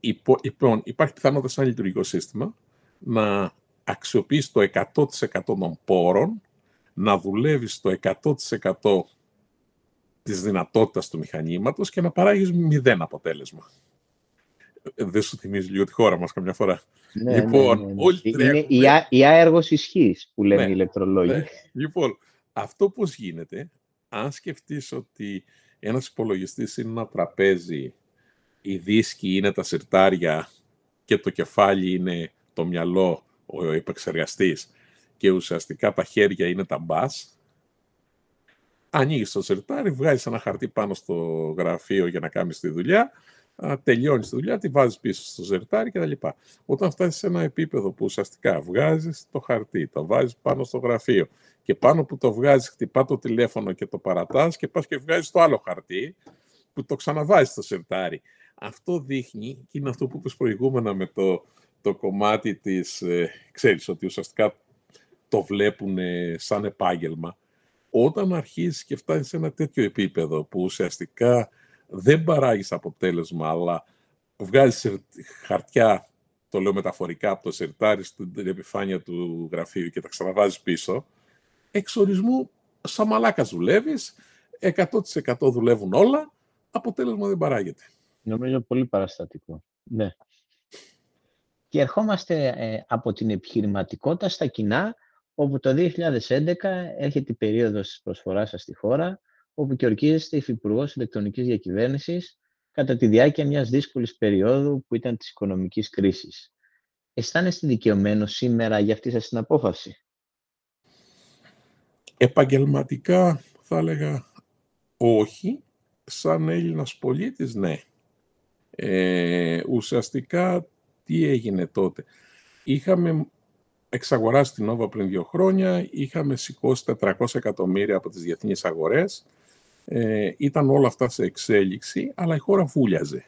υπο, υπό, υπάρχει πιθανότητα σε ένα λειτουργικό σύστημα να αξιοποιείς το εκατό τοις εκατό των πόρων, να δουλεύεις το εκατό τοις εκατό της δυνατότητας του μηχανήματος και να παράγεις μηδέν αποτέλεσμα. Δεν σου θυμίζει λίγο τη χώρα μας καμιά φορά. Ναι, λοιπόν, ναι, ναι, ναι. Όλοι τρέχουν. Είναι η άεργος ισχύς που λένε, ναι, οι ηλεκτρολόγοι. Ναι. Λοιπόν, αυτό πώς γίνεται, αν σκεφτείς ότι ένας υπολογιστής είναι ένα τραπέζι, οι δίσκοι είναι τα συρτάρια και το κεφάλι είναι το μυαλό, ο επεξεργαστής, και ουσιαστικά τα χέρια είναι τα μπας, ανοίγεις το συρτάρι, βγάζεις ένα χαρτί πάνω στο γραφείο για να κάνεις τη δουλειά, τελειώνεις τη δουλειά, τη βάζεις πίσω στο ζερτάρι κτλ. Όταν φτάσεις σε ένα επίπεδο που ουσιαστικά βγάζεις το χαρτί, το βάζεις πάνω στο γραφείο και πάνω που το βγάζεις χτυπά το τηλέφωνο και το παρατάς και πας και βγάζεις το άλλο χαρτί που το ξαναβάζεις στο ζερτάρι. Αυτό δείχνει, και είναι αυτό που είπες προηγούμενα με το, το κομμάτι της, ε, ξέρεις, ότι ουσιαστικά το βλέπουν σαν επάγγελμα. Όταν αρχίζεις και φτάσεις σε ένα τέτοιο επίπεδο που ουσιαστικά δεν παράγεις αποτέλεσμα, αλλά βγάζεις χαρτιά, το λέω μεταφορικά, από το σερτάρι στην επιφάνεια του γραφείου και τα ξαναβάζεις πίσω, εξ ορισμού σαν μαλάκας δουλεύεις, εκατό τοις εκατό δουλεύουν όλα, αποτέλεσμα δεν παράγεται. Νομίζω πολύ παραστατικό. Ναι. Και ερχόμαστε ε, από την επιχειρηματικότητα στα κοινά, όπου το δύο χιλιάδες έντεκα έρχεται η περίοδος της προσφοράς σας στη χώρα, όπου και ορκίζεστε υφυπουργός ηλεκτρονικής διακυβέρνησης κατά τη διάρκεια μιας δύσκολης περίοδου που ήταν της οικονομικής κρίσης. Αισθάνεστε δικαιωμένος σήμερα για αυτή σας την απόφαση? Επαγγελματικά θα έλεγα όχι. Σαν Έλληνας πολίτης, ναι. Ε, ουσιαστικά, τι έγινε τότε? Είχαμε εξαγοράσει την Νόβα πριν δύο χρόνια, είχαμε σηκώσει τετρακόσια εκατομμύρια από τις διεθνείς αγορές, ε, ήταν όλα αυτά σε εξέλιξη, αλλά η χώρα βούλιαζε.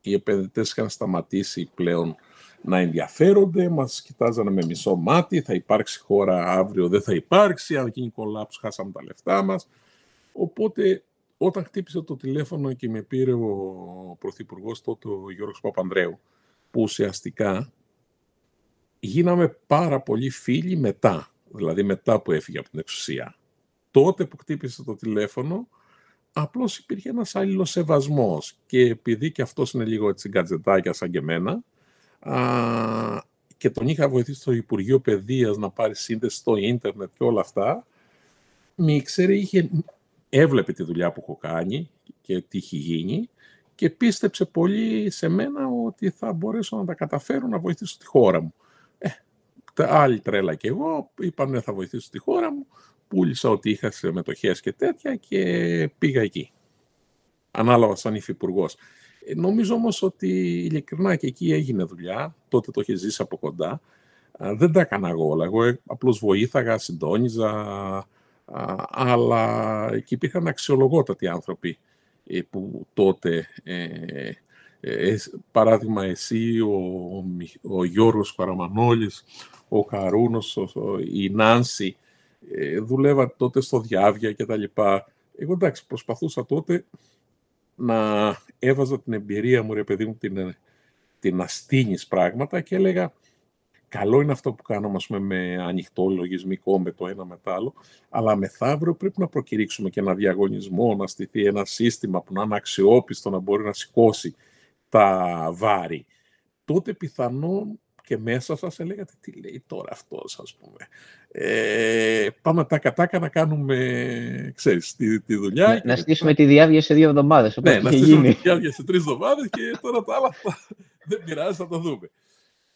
Οι επενδυτές είχαν σταματήσει πλέον να ενδιαφέρονται, μας κοιτάζανε με μισό μάτι, θα υπάρξει χώρα αύριο, δεν θα υπάρξει, αν γίνει κολάψ, χάσαμε τα λεφτά μας. Οπότε, όταν χτύπησε το τηλέφωνο και με πήρε ο Πρωθυπουργός τότε, ο Γιώργος Παπανδρέου, που ουσιαστικά γίναμε πάρα πολλοί φίλοι μετά, δηλαδή μετά που έφυγε από την εξουσία. Τότε που χτύπησε το τηλέφωνο, απλώς υπήρχε ένας αλληλοσεβασμός και επειδή και αυτός είναι λίγο έτσι γκατζετάκια σαν και εμένα, α, και τον είχα βοηθήσει στο Υπουργείο Παιδείας να πάρει σύνδεση στο ίντερνετ και όλα αυτά, με ήξερε, είχε... έβλεπε τη δουλειά που έχω κάνει και τι είχε γίνει και πίστεψε πολύ σε μένα ότι θα μπορέσω να τα καταφέρω να βοηθήσω τη χώρα μου. Ε, τα άλλη τρέλα και εγώ, είπαμε θα βοηθήσω τη χώρα μου, πούλησα ότι είχα σε μετοχές και τέτοια και πήγα εκεί. Ανάλαβα σαν υφυπουργός. Ε, νομίζω όμως ότι ειλικρινά και εκεί έγινε δουλειά, τότε το είχε ζήσει από κοντά. Ε, δεν τα έκανα εγώ όλα, εγώ απλώς βοήθαγα, συντόνιζα, Α, αλλά εκεί υπήρχαν αξιολογότατοι άνθρωποι που τότε, ε, ε, παράδειγμα εσύ, ο, ο Γιώργος Καραμανόλης, ο Καρούνος, ο, ο, η Νάνση, ε, δουλεύατε τότε στο Διάβια και τα λοιπά. Εγώ εντάξει προσπαθούσα τότε να έβαζα την εμπειρία μου, ρε παιδί μου, την, την αστήνης πράγματα και έλεγα καλό είναι αυτό που κάνουμε, ας πούμε, με ανοιχτό λογισμικό, με το ένα με το άλλο, αλλά μεθαύριο πρέπει να προκηρύξουμε και ένα διαγωνισμό, να στηθεί ένα σύστημα που να είναι αξιόπιστο, να μπορεί να σηκώσει τα βάρη. Τότε πιθανόν και μέσα σας έλεγατε τι λέει τώρα αυτός, ας πούμε. Ε, πάμε τάκα-τάκα να κάνουμε, ξέρεις, τη, τη δουλειά. Να, να στήσουμε τη διάβια σε δύο εβδομάδες. Ναι, να στήσουμε γίνει. τη διάβια σε τρεις εβδομάδες και τώρα τα άλλα δεν πειράζει, θα το δούμε.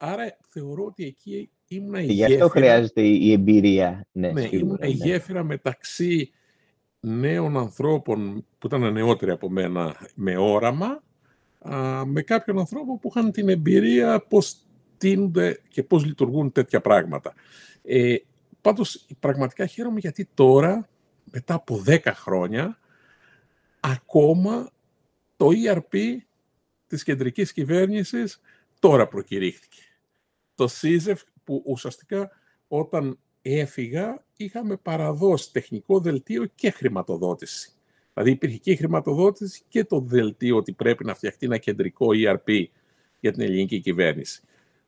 Άρα θεωρώ ότι εκεί ήμουν η γέφυρα... Γι' αυτό χρειάζεται η εμπειρία. Ναι, ναι, ήμουν η γέφυρα μεταξύ νέων ανθρώπων που ήταν νεότεροι από μένα με όραμα, α, με κάποιον ανθρώπο που είχαν την εμπειρία πώς τίνονται και πώς λειτουργούν τέτοια πράγματα. Ε, πάντως, πραγματικά χαίρομαι γιατί τώρα, μετά από δέκα χρόνια, ακόμα το ι αρ πι της κεντρικής κυβέρνησης τώρα προκηρύχθηκε. Το ΣΥΖΕΦ που ουσιαστικά όταν έφυγα είχαμε παραδώσει τεχνικό δελτίο και χρηματοδότηση. Δηλαδή υπήρχε και η χρηματοδότηση και το δελτίο ότι πρέπει να φτιαχτεί ένα κεντρικό ι αρ πι για την ελληνική κυβέρνηση.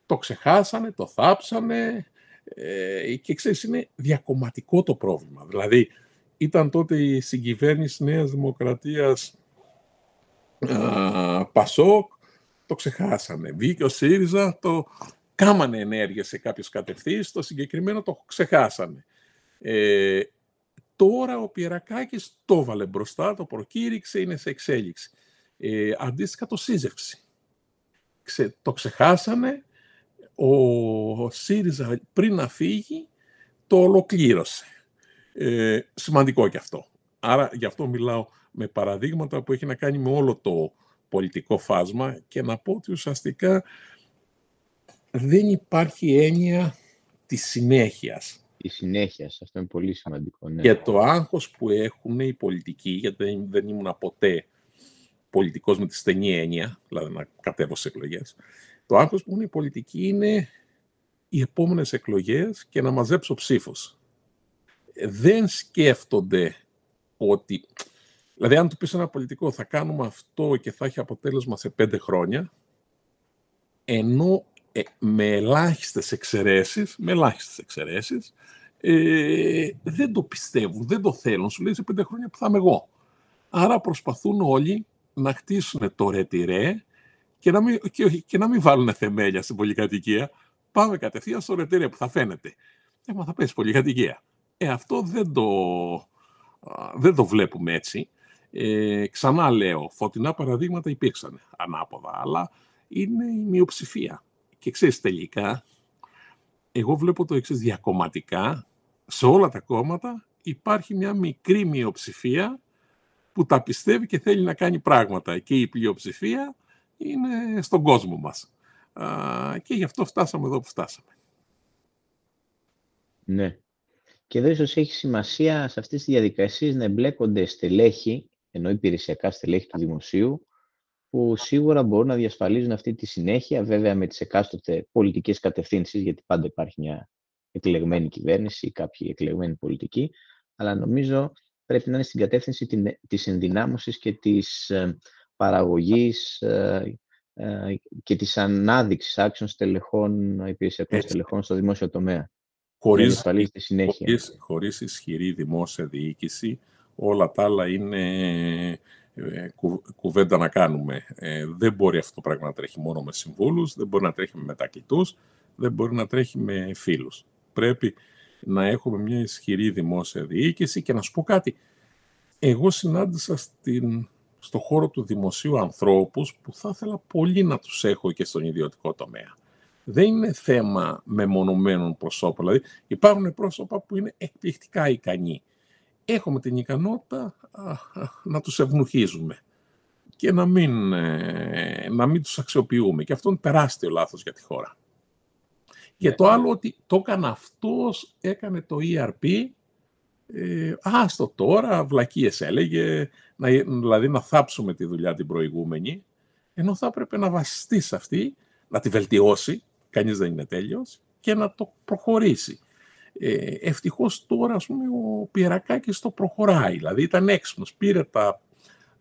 Το ξεχάσανε, το θάψανε ε, και ξέρεις είναι διακομματικό το πρόβλημα. Δηλαδή ήταν τότε η συγκυβέρνηση Νέας Δημοκρατίας α, Πασόκ, το ξεχάσανε. Βγήκε ο ΣΥΡΙΖΑ, το κάμανε ενέργεια σε κάποιες κατευθύνσεις, το συγκεκριμένο το ξεχάσανε. Ε, τώρα ο Πιερακάκης το βάλε μπροστά, το προκήρυξε, είναι σε εξέλιξη. Ε, αντίστοιχα το σύζευξη. Ξε, το ξεχάσανε, ο ΣΥΡΙΖΑ πριν να φύγει το ολοκλήρωσε. Ε, σημαντικό και αυτό. Άρα γι' αυτό μιλάω με παραδείγματα που έχει να κάνει με όλο το πολιτικό φάσμα και να πω ότι ουσιαστικά δεν υπάρχει έννοια της συνέχειας. Η συνέχεια, αυτό είναι πολύ σημαντικό. Ναι. Και το άγχος που έχουν οι πολιτικοί, γιατί δεν ήμουν ποτέ πολιτικός με τη στενή έννοια, δηλαδή να κατέβω σε εκλογές, το άγχος που έχουν οι πολιτικοί είναι οι επόμενες εκλογές και να μαζέψω ψήφους. Δεν σκέφτονται ότι... Δηλαδή, αν του πεις ένα πολιτικό, θα κάνουμε αυτό και θα έχει αποτέλεσμα σε πέντε χρόνια, ενώ ε, με ελάχιστες εξαιρέσεις, με ελάχιστες εξαιρέσεις, ε, δεν το πιστεύουν, δεν το θέλουν. Σου λέει, σε πέντε χρόνια που θα είμαι εγώ. Άρα προσπαθούν όλοι να χτίσουν το ρετυρέ και να μην, και, και να μην βάλουν θεμέλια στην πολυκατοικία. Πάμε κατευθείαν στο ρετυρέ που θα φαίνεται. Ε, μα θα πέσει πολυκατοικία. Ε, αυτό δεν το, δεν το βλέπουμε έτσι. Ε, ξανά λέω, φωτεινά παραδείγματα υπήρξαν ανάποδα, αλλά είναι η μειοψηφία. Και ξέρεις, τελικά, εγώ βλέπω το εξής, διακομματικά, σε όλα τα κόμματα υπάρχει μια μικρή μειοψηφία που τα πιστεύει και θέλει να κάνει πράγματα. Και η πλειοψηφία είναι στον κόσμο μας. Α, και γι' αυτό φτάσαμε εδώ που φτάσαμε. Ναι. Και εδώ ίσως έχει σημασία σε αυτές τις διαδικασίες να εμπλέκονται στελέχη, ενώ υπηρεσιακά στελέχη του δημοσίου, που σίγουρα μπορούν να διασφαλίζουν αυτή τη συνέχεια, βέβαια με τις εκάστοτε πολιτικές κατευθύνσεις, γιατί πάντα υπάρχει μια εκλεγμένη κυβέρνηση ή κάποιοι εκλεγμένοι πολιτικοί, αλλά νομίζω πρέπει να είναι στην κατεύθυνση της ενδυνάμωσης και της παραγωγής και της ανάδειξης άξιων στελεχών, υπηρεσιακών στελεχών στο δημόσιο τομέα. Χωρίς, χωρίς, χωρίς ισχυρή δημόσια διοίκηση, όλα τα άλλα είναι ε, κου, κουβέντα να κάνουμε. Ε, δεν μπορεί αυτό το πράγμα να τρέχει μόνο με συμβούλους, δεν μπορεί να τρέχει με μετακλητούς, δεν μπορεί να τρέχει με φίλους. Πρέπει να έχουμε μια ισχυρή δημόσια διοίκηση και να σου πω κάτι. Εγώ συνάντησα στην, στο χώρο του δημοσίου ανθρώπους που θα ήθελα πολύ να τους έχω και στον ιδιωτικό τομέα. Δεν είναι θέμα μεμονωμένων προσώπων. Δηλαδή, υπάρχουν πρόσωπα που είναι εκπληκτικά ικανοί. Έχουμε την ικανότητα α, α, να τους ευνουχίζουμε και να μην, ε, να μην τους αξιοποιούμε. Και αυτό είναι τεράστιο λάθος για τη χώρα. Και yeah. το άλλο ότι το έκανε αυτός, έκανε το ι αρ πι, ε, άστο τώρα, βλακίες έλεγε, να, δηλαδή να θάψουμε τη δουλειά την προηγούμενη, ενώ θα έπρεπε να βασιστεί σε αυτή, να τη βελτιώσει, κανείς δεν είναι τέλειος, και να το προχωρήσει. Ε, ευτυχώς τώρα, ας πούμε, ο Πιερακάκης το προχωράει. Δηλαδή ήταν έξυπνος, πήρε τα,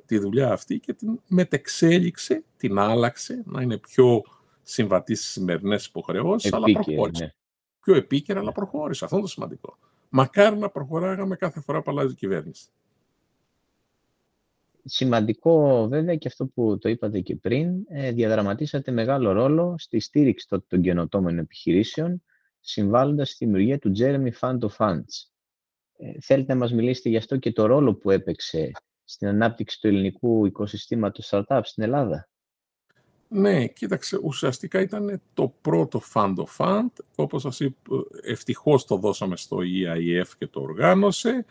τη δουλειά αυτή και την μετεξέλιξε, την άλλαξε, να είναι πιο συμβατή στις σημερινές υποχρεώσεις, αλλά προχώρησε. Ναι. Πιο επίκαιρα, ναι. αλλά προχώρησε. Αυτό είναι το σημαντικό. Μακάρι να προχωράγαμε κάθε φορά που αλλάζει η κυβέρνηση. Σημαντικό βέβαια και αυτό που το είπατε και πριν, διαδραματίσατε μεγάλο ρόλο στη στήριξη των καινοτόμων επιχειρήσεων, συμβάλλοντας στη δημιουργία του JEREMIE Fund of Funds. Θέλετε να μας μιλήσετε γι' αυτό και το ρόλο που έπαιξε στην ανάπτυξη του ελληνικού οικοσυστήματος startup στην Ελλάδα? Ναι, κοίταξε, ουσιαστικά ήταν το πρώτο Fund of Fund, όπως σας είπα, ευτυχώς το δώσαμε στο ι άι εφ και το οργάνωσε.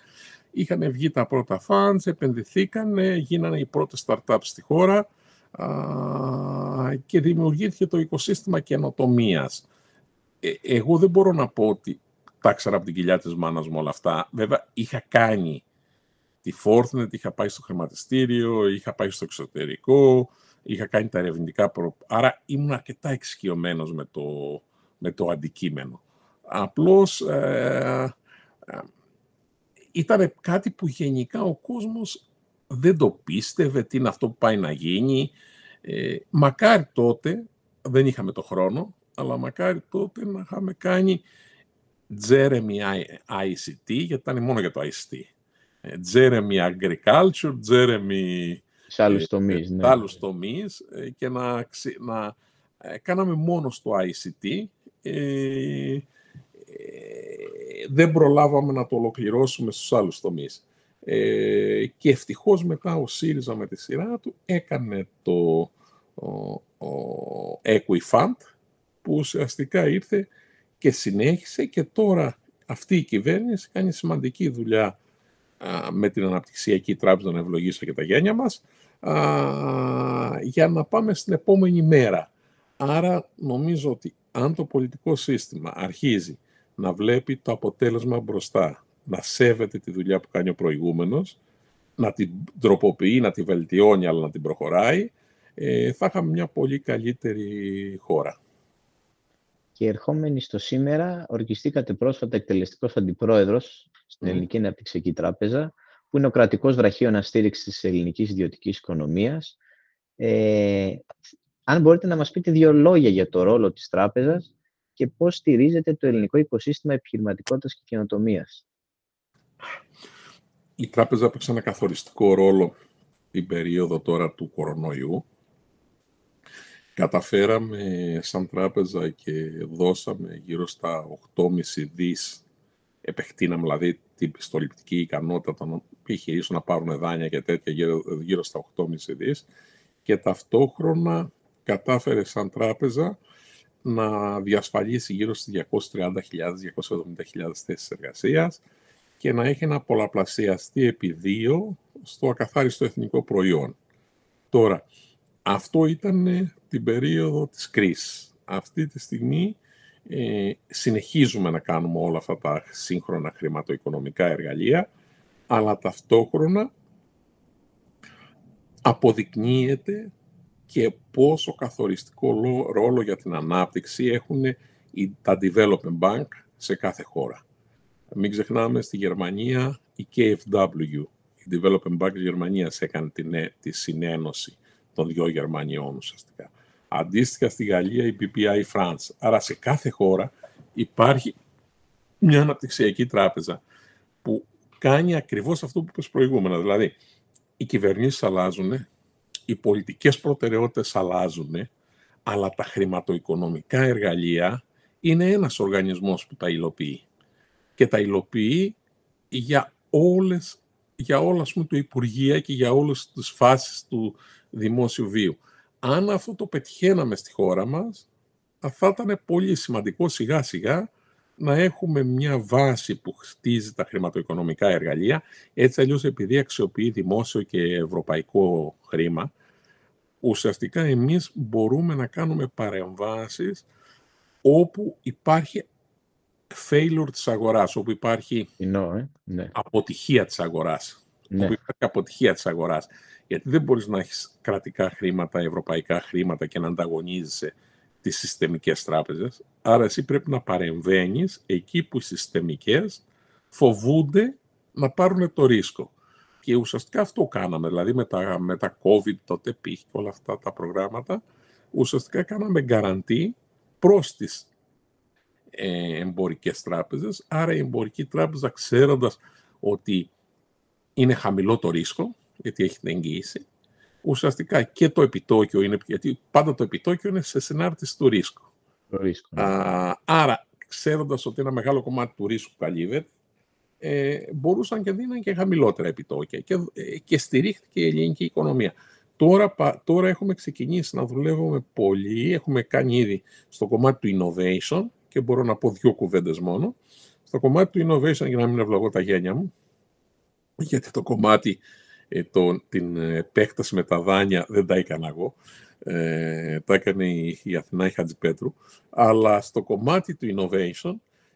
Είχαν βγει τα πρώτα funds, επενδυθήκαν, γίνανε οι πρώτες startups στη χώρα α, και δημιουργήθηκε το οικοσύστημα καινοτομίας. Ε, εγώ δεν μπορώ να πω ότι τα ξέρα από την κοιλιά της μάνας μου όλα αυτά. Βέβαια, είχα κάνει τη ForthNet, είχα πάει στο χρηματιστήριο, είχα πάει στο εξωτερικό, είχα κάνει τα ερευνητικά προ... Άρα ήμουν αρκετά εξοικειωμένος με το, με το αντικείμενο. Απλώς... Ε, ε, Ήταν κάτι που γενικά ο κόσμος δεν το πίστευε, τι είναι αυτό που πάει να γίνει. Ε, μακάρι τότε, δεν είχαμε το χρόνο, αλλά μακάρι τότε να είχαμε κάνει JEREMIE άι σι τι, γιατί ήταν μόνο για το άι σι τι. JEREMIE Agriculture, JEREMIE... Σε άλλους τομείς, ναι. άλλους τομείς και να, να κάναμε μόνο στο άι σι τι. Ε, δεν προλάβαμε να το ολοκληρώσουμε στους άλλους τομείς. Ε, και ευτυχώς μετά ο ΣΥΡΙΖΑ με τη σειρά του έκανε το ο, ο Equifund, που ουσιαστικά ήρθε και συνέχισε και τώρα αυτή η κυβέρνηση κάνει σημαντική δουλειά α, με την Αναπτυξιακή Τράπεζα, να ευλογήσω και τα γένια μας, α, για να πάμε στην επόμενη μέρα. Άρα νομίζω ότι αν το πολιτικό σύστημα αρχίζει να βλέπει το αποτέλεσμα μπροστά, να σέβεται τη δουλειά που κάνει ο προηγούμενος, να την τροποποιεί, να την βελτιώνει, αλλά να την προχωράει, θα είχαμε μια πολύ καλύτερη χώρα. Και ερχόμενοι στο σήμερα, οργιστήκατε πρόσφατα εκτελεστικός αντιπρόεδρος στην mm. Ελληνική Αναπτυξιακή Τράπεζα, που είναι ο κρατικός βραχίωνας στήριξης της ελληνικής ιδιωτικής οικονομίας. Ε, αν μπορείτε να μας πείτε δύο λόγια για το ρόλο της τράπεζας και πώς στηρίζεται το ελληνικό οικοσύστημα επιχειρηματικότητας και καινοτομίας. Η τράπεζα έπαιξε ένα καθοριστικό ρόλο την περίοδο τώρα του κορονοϊού. Καταφέραμε σαν τράπεζα και δώσαμε γύρω στα οκτώ κόμμα πέντε δισεκατομμύρια. Επεκτείναμε δηλαδή την πιστοληπτική ικανότητα των επιχειρήσεων να πάρουν δάνεια και τέτοια γύρω, γύρω στα οκτώ κόμμα πέντε δισεκατομμύρια. Και ταυτόχρονα κατάφερε σαν τράπεζα να διασφαλίσει γύρω στις διακόσιες τριάντα χιλιάδες με διακόσιες εβδομήντα χιλιάδες θέσεις εργασίας και να έχει ένα πολλαπλασιαστή επί δύο στο ακαθάριστο εθνικό προϊόν. Τώρα, αυτό ήταν την περίοδο της κρίσης. Αυτή τη στιγμή ε, συνεχίζουμε να κάνουμε όλα αυτά τα σύγχρονα χρηματοοικονομικά εργαλεία, αλλά ταυτόχρονα αποδεικνύεται και πόσο καθοριστικό ρόλο για την ανάπτυξη έχουν τα development bank σε κάθε χώρα. Μην ξεχνάμε, στη Γερμανία η κέι εφ ντάμπλιου, η Development Bank της Γερμανίας, έκανε την, τη συνένωση των δύο Γερμανιών ουσιαστικά. Αντίστοιχα στη Γαλλία η μπι πι άι France. Άρα σε κάθε χώρα υπάρχει μια αναπτυξιακή τράπεζα που κάνει ακριβώς αυτό που είπες προηγούμενα. Δηλαδή, οι κυβερνήσεις αλλάζουν, οι πολιτικές προτεραιότητες αλλάζουν, αλλά τα χρηματοοικονομικά εργαλεία είναι ένας οργανισμός που τα υλοποιεί. Και τα υλοποιεί για, όλες, για όλα ας πούμε, του Υπουργεία και για όλες τις φάσεις του δημόσιου βίου. Αν αυτό το πετυχαίναμε στη χώρα μας, θα ήταν πολύ σημαντικό σιγά σιγά να έχουμε μια βάση που χτίζει τα χρηματοοικονομικά εργαλεία. Έτσι αλλιώς, επειδή αξιοποιεί δημόσιο και ευρωπαϊκό χρήμα, ουσιαστικά εμείς μπορούμε να κάνουμε παρεμβάσεις όπου υπάρχει failure της αγοράς, όπου υπάρχει no, eh? αποτυχία της αγοράς. Ναι. Όπου υπάρχει αποτυχία της αγοράς. Γιατί δεν μπορείς να έχεις κρατικά χρήματα, ευρωπαϊκά χρήματα και να ανταγωνίζεσαι τις συστημικές τράπεζες. Άρα εσύ πρέπει να παρεμβαίνεις εκεί που οι συστημικές φοβούνται να πάρουν το ρίσκο. Και ουσιαστικά αυτό κάναμε. Δηλαδή με τα, με τα COVID τότε πήγε και όλα αυτά τα προγράμματα, ουσιαστικά κάναμε γκαραντί προς τις εμπορικές τράπεζες. Άρα η εμπορική τράπεζα, ξέροντας ότι είναι χαμηλό το ρίσκο, γιατί έχει την εγγύηση, ουσιαστικά και το επιτόκιο είναι, γιατί πάντα το επιτόκιο είναι σε συνάρτηση του ρίσκου. Το ρίσκο, ναι. Α, άρα, ξέροντας ότι ένα μεγάλο κομμάτι του ρίσκου καλύβεται, ε, μπορούσαν και δίναν και χαμηλότερα επιτόκια και, ε, και στηρίχθηκε η ελληνική οικονομία. Τώρα, πα, τώρα έχουμε ξεκινήσει να δουλεύουμε πολύ, έχουμε κάνει ήδη στο κομμάτι του innovation, και μπορώ να πω δύο κουβέντες μόνο. Στο κομμάτι του innovation, για να μην ευλογώ τα γένια μου, γιατί το κομμάτι, ε, το, την επέκταση με τα δάνεια δεν τα έκανα εγώ, ε, τα έκανε η, η Αθηνά η Χατζηπέτρου, αλλά στο κομμάτι του innovation,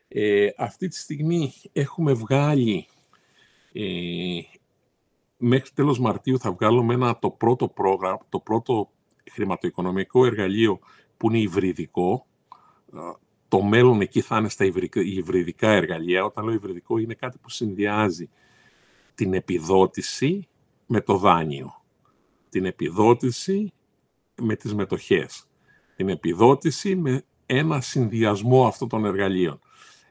ε, αυτή τη στιγμή έχουμε βγάλει, ε, μέχρι τέλος Μαρτίου θα βγάλουμε ένα, το πρώτο πρόγραμμα, το πρώτο χρηματοοικονομικό εργαλείο που είναι υβριδικό. Το μέλλον εκεί θα είναι στα υβριδικά εργαλεία. Όταν λέω υβριδικό, είναι κάτι που συνδυάζει την επιδότηση με το δάνειο, την επιδότηση με τις μετοχές, την επιδότηση με ένα συνδυασμό αυτών των εργαλείων.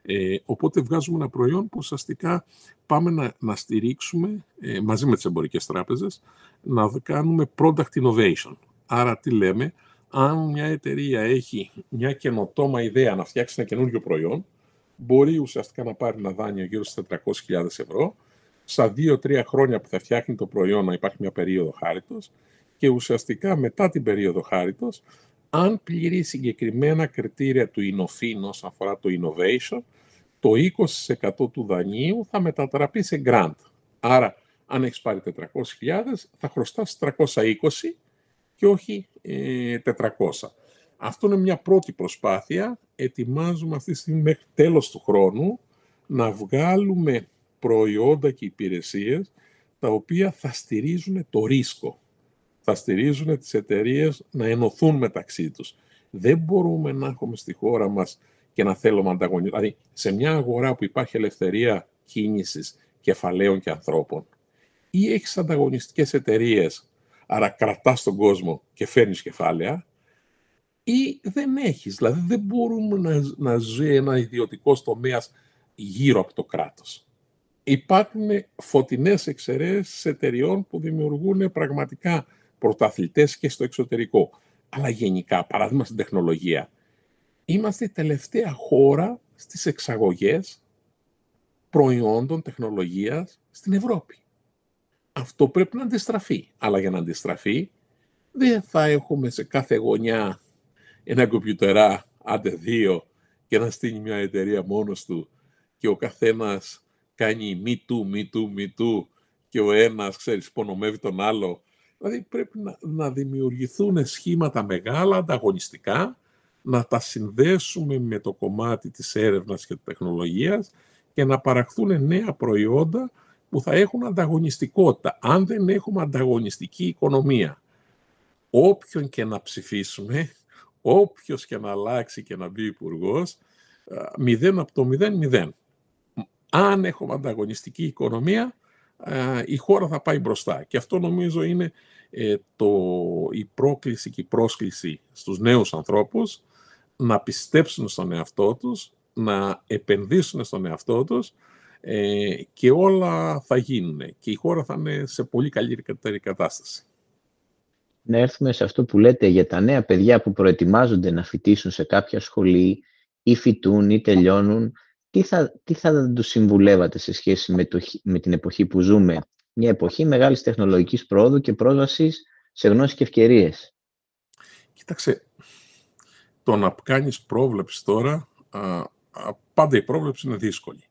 Ε, οπότε βγάζουμε ένα προϊόν που ουσιαστικά πάμε να, να στηρίξουμε, ε, μαζί με τις εμπορικές τράπεζες, να κάνουμε product innovation. Άρα τι λέμε? Αν μια εταιρεία έχει μια καινοτόμα ιδέα να φτιάξει ένα καινούριο προϊόν, μπορεί ουσιαστικά να πάρει ένα δάνειο γύρω στις τετρακόσιες χιλιάδες ευρώ, στα δύο τρία χρόνια που θα φτιάχνει το προϊόν να υπάρχει μια περίοδο χάριτος και ουσιαστικά μετά την περίοδο χάριτος, αν πληρεί συγκεκριμένα κριτήρια του Ινοφήν όσον αφορά το innovation, το είκοσι τοις εκατό του δανείου θα μετατραπεί σε grant. Άρα, αν έχεις πάρει τετρακόσιες χιλιάδες, θα χρωστάς τριακόσια είκοσι και όχι ε, τετρακόσια. Αυτό είναι μια πρώτη προσπάθεια. Ετοιμάζουμε αυτή τη στιγμή μέχρι τέλος του χρόνου να βγάλουμε προϊόντα και υπηρεσίες τα οποία θα στηρίζουν το ρίσκο. Θα στηρίζουν τις εταιρείες να ενωθούν μεταξύ τους. Δεν μπορούμε να έχουμε στη χώρα μας και να θέλουμε ανταγωνισμό. Δηλαδή, σε μια αγορά που υπάρχει ελευθερία κίνησης κεφαλαίων και ανθρώπων, ή έχεις ανταγωνιστικές εταιρείες, άρα κρατάς τον κόσμο και φέρνεις κεφάλαια, ή δεν έχεις. Δηλαδή, δεν μπορούμε να, να ζει ένα ιδιωτικό τομέα γύρω από το κράτος. Υπάρχουν φωτεινές εξαιρέσεις εταιρεών που δημιουργούν πραγματικά πρωταθλητές και στο εξωτερικό. Αλλά γενικά, παράδειγμα στην τεχνολογία, είμαστε η τελευταία χώρα στις εξαγωγές προϊόντων τεχνολογίας στην Ευρώπη. Αυτό πρέπει να αντιστραφεί. Αλλά για να αντιστραφεί, δεν θα έχουμε σε κάθε γωνιά ένα κομπιουτερά, άντε δύο, και να στείλει μια εταιρεία μόνος του και ο καθένας κάνει me too, me too, me too και ο ένας, ξέρεις, υπονομεύει τον άλλο. Δηλαδή πρέπει να, να δημιουργηθούν σχήματα μεγάλα, ανταγωνιστικά, να τα συνδέσουμε με το κομμάτι της έρευνας και της τεχνολογίας και να παραχθούν νέα προϊόντα που θα έχουν ανταγωνιστικότητα. Αν δεν έχουμε ανταγωνιστική οικονομία, όποιον και να ψηφίσουμε, όποιος και να αλλάξει και να μπει υπουργός, μηδέν από το μηδέν, μηδέν. Αν έχουμε ανταγωνιστική οικονομία, η χώρα θα πάει μπροστά. Και αυτό νομίζω είναι ε, το, η πρόκληση και η πρόσκληση στους νέους ανθρώπους να πιστέψουν στον εαυτό τους, να επενδύσουν στον εαυτό τους ε, και όλα θα γίνουν. Και η χώρα θα είναι σε πολύ καλύτερη κατάσταση. Να έρθουμε σε αυτό που λέτε για τα νέα παιδιά που προετοιμάζονται να φοιτήσουν σε κάποια σχολή ή φοιτούν ή τελειώνουν. Τι θα, τι θα τους συμβουλεύατε σε σχέση με, το, με την εποχή που ζούμε, μια εποχή μεγάλης τεχνολογικής πρόοδου και πρόσβασης σε γνώση και ευκαιρίες? Κοίταξε, το να κάνεις πρόβλεψη τώρα, α, πάντα η πρόβλεψη είναι δύσκολη.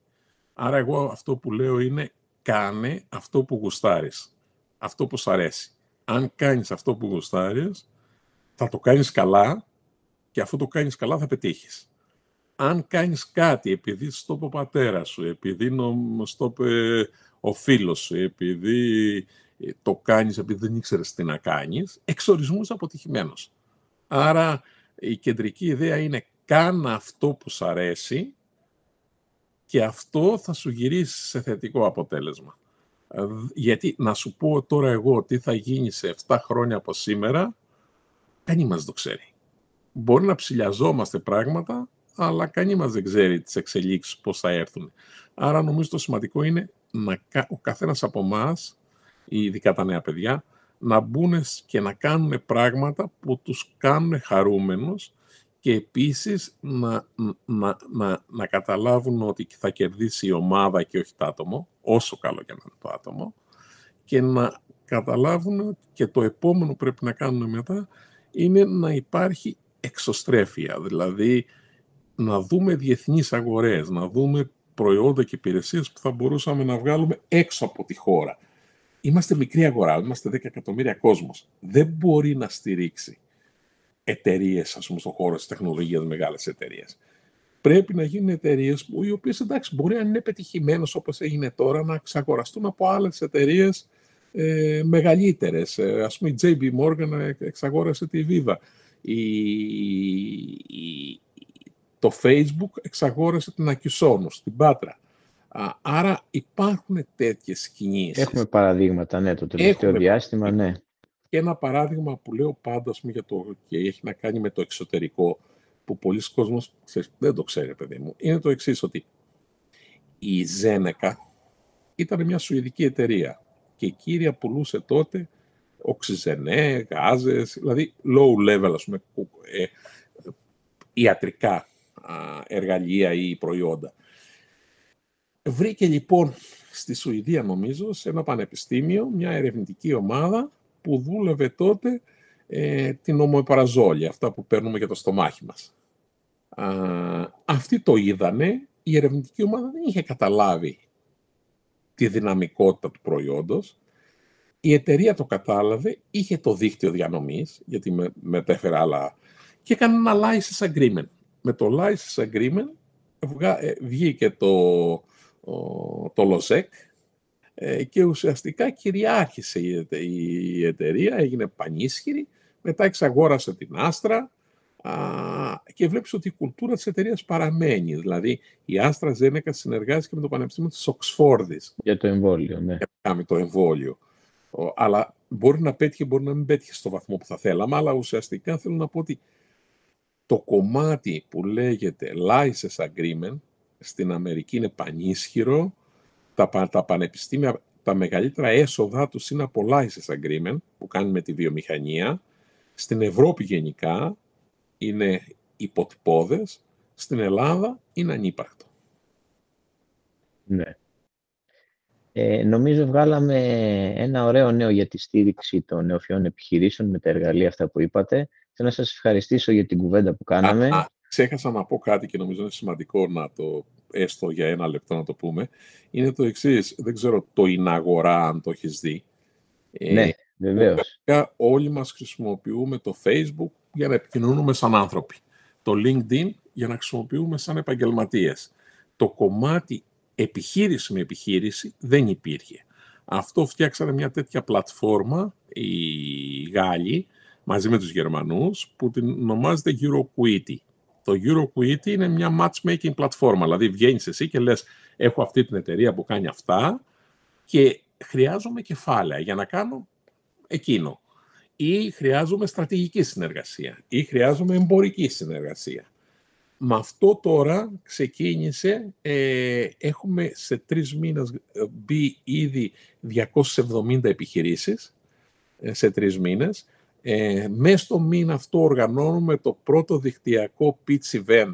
Άρα εγώ αυτό που λέω είναι κάνε αυτό που γουστάρεις, αυτό που σ' αρέσει. Αν κάνεις αυτό που γουστάρεις, θα το κάνεις καλά και αφού το κάνεις καλά θα πετύχεις. Αν κάνεις κάτι επειδή στο είπε ο πατέρας σου, επειδή στο είπε ο φίλος σου, επειδή το κάνεις επειδή δεν ήξερες τι να κάνεις, εξορισμούς αποτυχημένος. Άρα η κεντρική ιδέα είναι κάνε αυτό που σ' αρέσει και αυτό θα σου γυρίσει σε θετικό αποτέλεσμα. Γιατί να σου πω τώρα εγώ τι θα γίνει σε επτά χρόνια από σήμερα, κανείς μας το ξέρει. Μπορεί να ψηλιαζόμαστε πράγματα, αλλά κανείς μας δεν ξέρει τις εξελίξεις πώς θα έρθουν. Άρα νομίζω το σημαντικό είναι να, ο καθένας από εμάς, ειδικά τα νέα παιδιά, να μπουν και να κάνουν πράγματα που τους κάνουν χαρούμενους και επίσης να, να, να, να καταλάβουν ότι θα κερδίσει η ομάδα και όχι το άτομο, όσο καλό και να είναι το άτομο, και να καταλάβουν και το επόμενο που πρέπει να κάνουν μετά είναι να υπάρχει εξωστρέφεια, δηλαδή να δούμε διεθνείς αγορές, να δούμε προϊόντα και υπηρεσίες που θα μπορούσαμε να βγάλουμε έξω από τη χώρα. Είμαστε μικρή αγορά, είμαστε δέκα εκατομμύρια κόσμος. Δεν μπορεί να στηρίξει εταιρείες, ας πούμε, στον χώρο της τεχνολογίας, μεγάλες εταιρείες. Πρέπει να γίνουν εταιρείες που, οι οποίες, εντάξει, μπορεί αν είναι πετυχημένες όπως έγινε τώρα, να εξαγοραστούν από άλλες εταιρείες ε, μεγαλύτερες. Ε, ας πούμε, η τζέι μπι Morgan εξαγόρασε τη Viva. Η, η, Το Facebook εξαγόρασε την Ακισόνους, την Πάτρα. Άρα υπάρχουν τέτοιες κινήσεις. Έχουμε παραδείγματα, ναι, το τελευταίο Έχουμε... διάστημα, ναι. Και ένα παράδειγμα που λέω πάντα, ας πούμε, για το και έχει να κάνει με το εξωτερικό, που πολλοί κόσμος δεν το ξέρει, παιδί μου, είναι το εξής, ότι η Zeneca ήταν μια σουηδική εταιρεία και η κύρια πουλούσε τότε οξυζενέ, γάζες, δηλαδή low level, ας πούμε, ε, ιατρικά εργαλεία ή προϊόντα. Βρήκε λοιπόν στη Σουηδία, νομίζω, σε ένα πανεπιστήμιο, μια ερευνητική ομάδα που δούλευε τότε ε, την ομοεπαραζόλια, αυτά που παίρνουμε για το στομάχι μας. Α, αυτοί το είδανε, η ερευνητική ομάδα δεν είχε καταλάβει τη δυναμικότητα του προϊόντος Η εταιρεία το κατάλαβε, είχε το δίκτυο διανομής, γιατί με, μετέφερε άλλα, και έκανε ένα license agreement. Με το license agreement βγήκε το, το ΛΟΖΕΚ και ουσιαστικά κυριάρχησε η, η εταιρεία, έγινε πανίσχυρη, μετά εξαγόρασε την Άστρα και βλέπεις ότι η κουλτούρα της εταιρείας παραμένει. Δηλαδή, η Astra Zeneca συνεργάζεται με το Πανεπιστήμιο της Οξφόρδης. Για το εμβόλιο, ναι. Για το εμβόλιο. Αλλά μπορεί να πέτυχε, μπορεί να μην πέτυχε στο βαθμό που θα θέλαμε, αλλά ουσιαστικά θέλω να πω ότι το κομμάτι που λέγεται license agreement στην Αμερική είναι πανίσχυρο. Τα, τα πανεπιστήμια, τα μεγαλύτερα έσοδα τους είναι από license agreement που κάνουν με τη βιομηχανία. Στην Ευρώπη γενικά είναι υποτυπώδες. Στην Ελλάδα είναι ανύπαρκτο. Ναι. Ε, νομίζω βγάλαμε ένα ωραίο νέο για τη στήριξη των νεοφυών επιχειρήσεων με τα εργαλεία αυτά που είπατε. Θέλω να σας ευχαριστήσω για την κουβέντα που κάναμε. Α, α, ξέχασα να πω κάτι και νομίζω είναι σημαντικό να το, έστω για ένα λεπτό να το πούμε. Είναι το εξής, δεν ξέρω το είναι αγορά αν το έχεις δει. Ναι, βεβαίως. Ε, όλοι μας χρησιμοποιούμε το Facebook για να επικοινωνούμε σαν άνθρωποι. Το LinkedIn για να χρησιμοποιούμε σαν επαγγελματίες. Το κομμάτι επιχείρηση με επιχείρηση δεν υπήρχε. Αυτό φτιάξανε μια τέτοια πλατφόρμα οι Γάλλοι μαζί με τους Γερμανούς που την ονομάζεται Euroquity. Το Euroquity είναι μια matchmaking πλατφόρμα. Δηλαδή βγαίνεις εσύ και λες έχω αυτή την εταιρεία που κάνει αυτά και χρειάζομαι κεφάλαια για να κάνω εκείνο. Ή χρειάζομαι στρατηγική συνεργασία ή χρειάζομαι εμπορική συνεργασία. Με αυτό τώρα ξεκίνησε, ε, έχουμε σε τρεις μήνες μπει ήδη διακόσιες εβδομήντα επιχειρήσεις, σε τρεις μήνες. Ε, μέσα στο μήνα αυτό οργανώνουμε το πρώτο δικτυακό pitch event,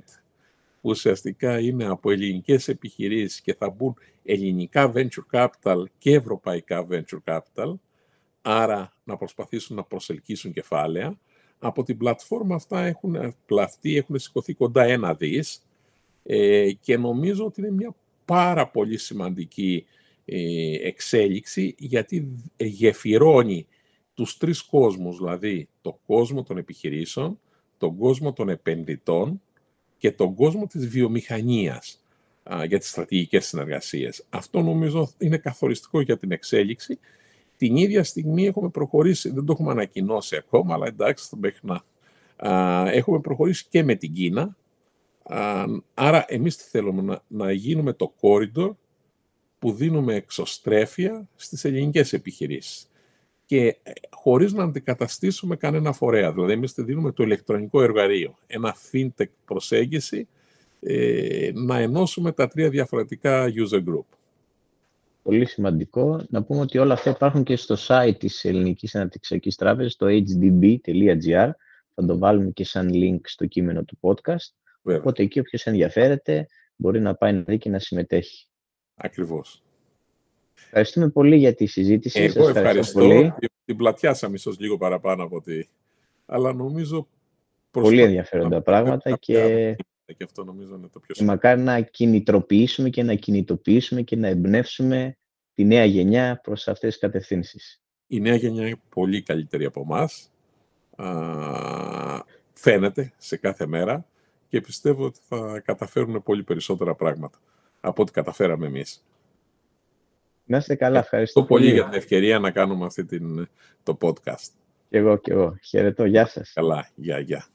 που ουσιαστικά είναι από ελληνικές επιχειρήσεις και θα μπουν ελληνικά venture capital και ευρωπαϊκά venture capital, άρα να προσπαθήσουν να προσελκύσουν κεφάλαια. Από την πλατφόρμα αυτά έχουν πλαυτεί, έχουν σηκωθεί κοντά ένα δις ε, και νομίζω ότι είναι μια πάρα πολύ σημαντική ε, εξέλιξη γιατί γεφυρώνει τους τρεις κόσμους, δηλαδή το κόσμο των επιχειρήσεων, τον κόσμο των επενδυτών και τον κόσμο της βιομηχανίας α, για τις στρατηγικές συνεργασίες. Αυτό νομίζω είναι καθοριστικό για την εξέλιξη. Την ίδια στιγμή έχουμε προχωρήσει, δεν το έχουμε ανακοινώσει ακόμα, αλλά εντάξει, μέχρι να... Α, έχουμε προχωρήσει και με την Κίνα. Α, άρα, εμείς τι θέλουμε, να, να γίνουμε το corridor που δίνουμε εξωστρέφεια στις ελληνικές επιχειρήσεις. Και χωρίς να αντικαταστήσουμε κανένα φορέα. Δηλαδή, εμείς τι δίνουμε το ηλεκτρονικό εργαλείο, ένα fintech προσέγγιση, ε, να ενώσουμε τα τρία διαφορετικά user group. Πολύ σημαντικό. Να πούμε ότι όλα αυτά υπάρχουν και στο site της Ελληνικής Αναπτυξιακής Τράπεζας, το έιτς ντι μπι τελεία τζι αρ. Θα το βάλουμε και σαν link στο κείμενο του podcast. Βέβαια. Οπότε εκεί όποιος ενδιαφέρεται μπορεί να πάει να δει και να συμμετέχει. Ακριβώς. Ευχαριστούμε πολύ για τη συζήτηση. Εγώ σας ευχαριστώ. ευχαριστώ πολύ. Την πλατιάσαμε ίσως λίγο παραπάνω από ότι... Αλλά νομίζω... Πολύ ενδιαφέροντα να... πράγματα και... Και αυτό νομίζω είναι το πιο σημαντικό. Μακάρι να κινητροποιήσουμε και να κινητοποιήσουμε και να εμπνεύσουμε τη νέα γενιά προς αυτές τις κατευθύνσεις. Η νέα γενιά είναι πολύ καλύτερη από εμάς. Φαίνεται σε κάθε μέρα και πιστεύω ότι θα καταφέρουν πολύ περισσότερα πράγματα από ό,τι καταφέραμε εμείς. Να είστε καλά. Ευχαριστώ πολύ για την ευκαιρία να κάνουμε αυτή την, το podcast. Και εγώ, και εγώ. Χαιρετώ. Γεια σας. Καλά. Γεια, γεια.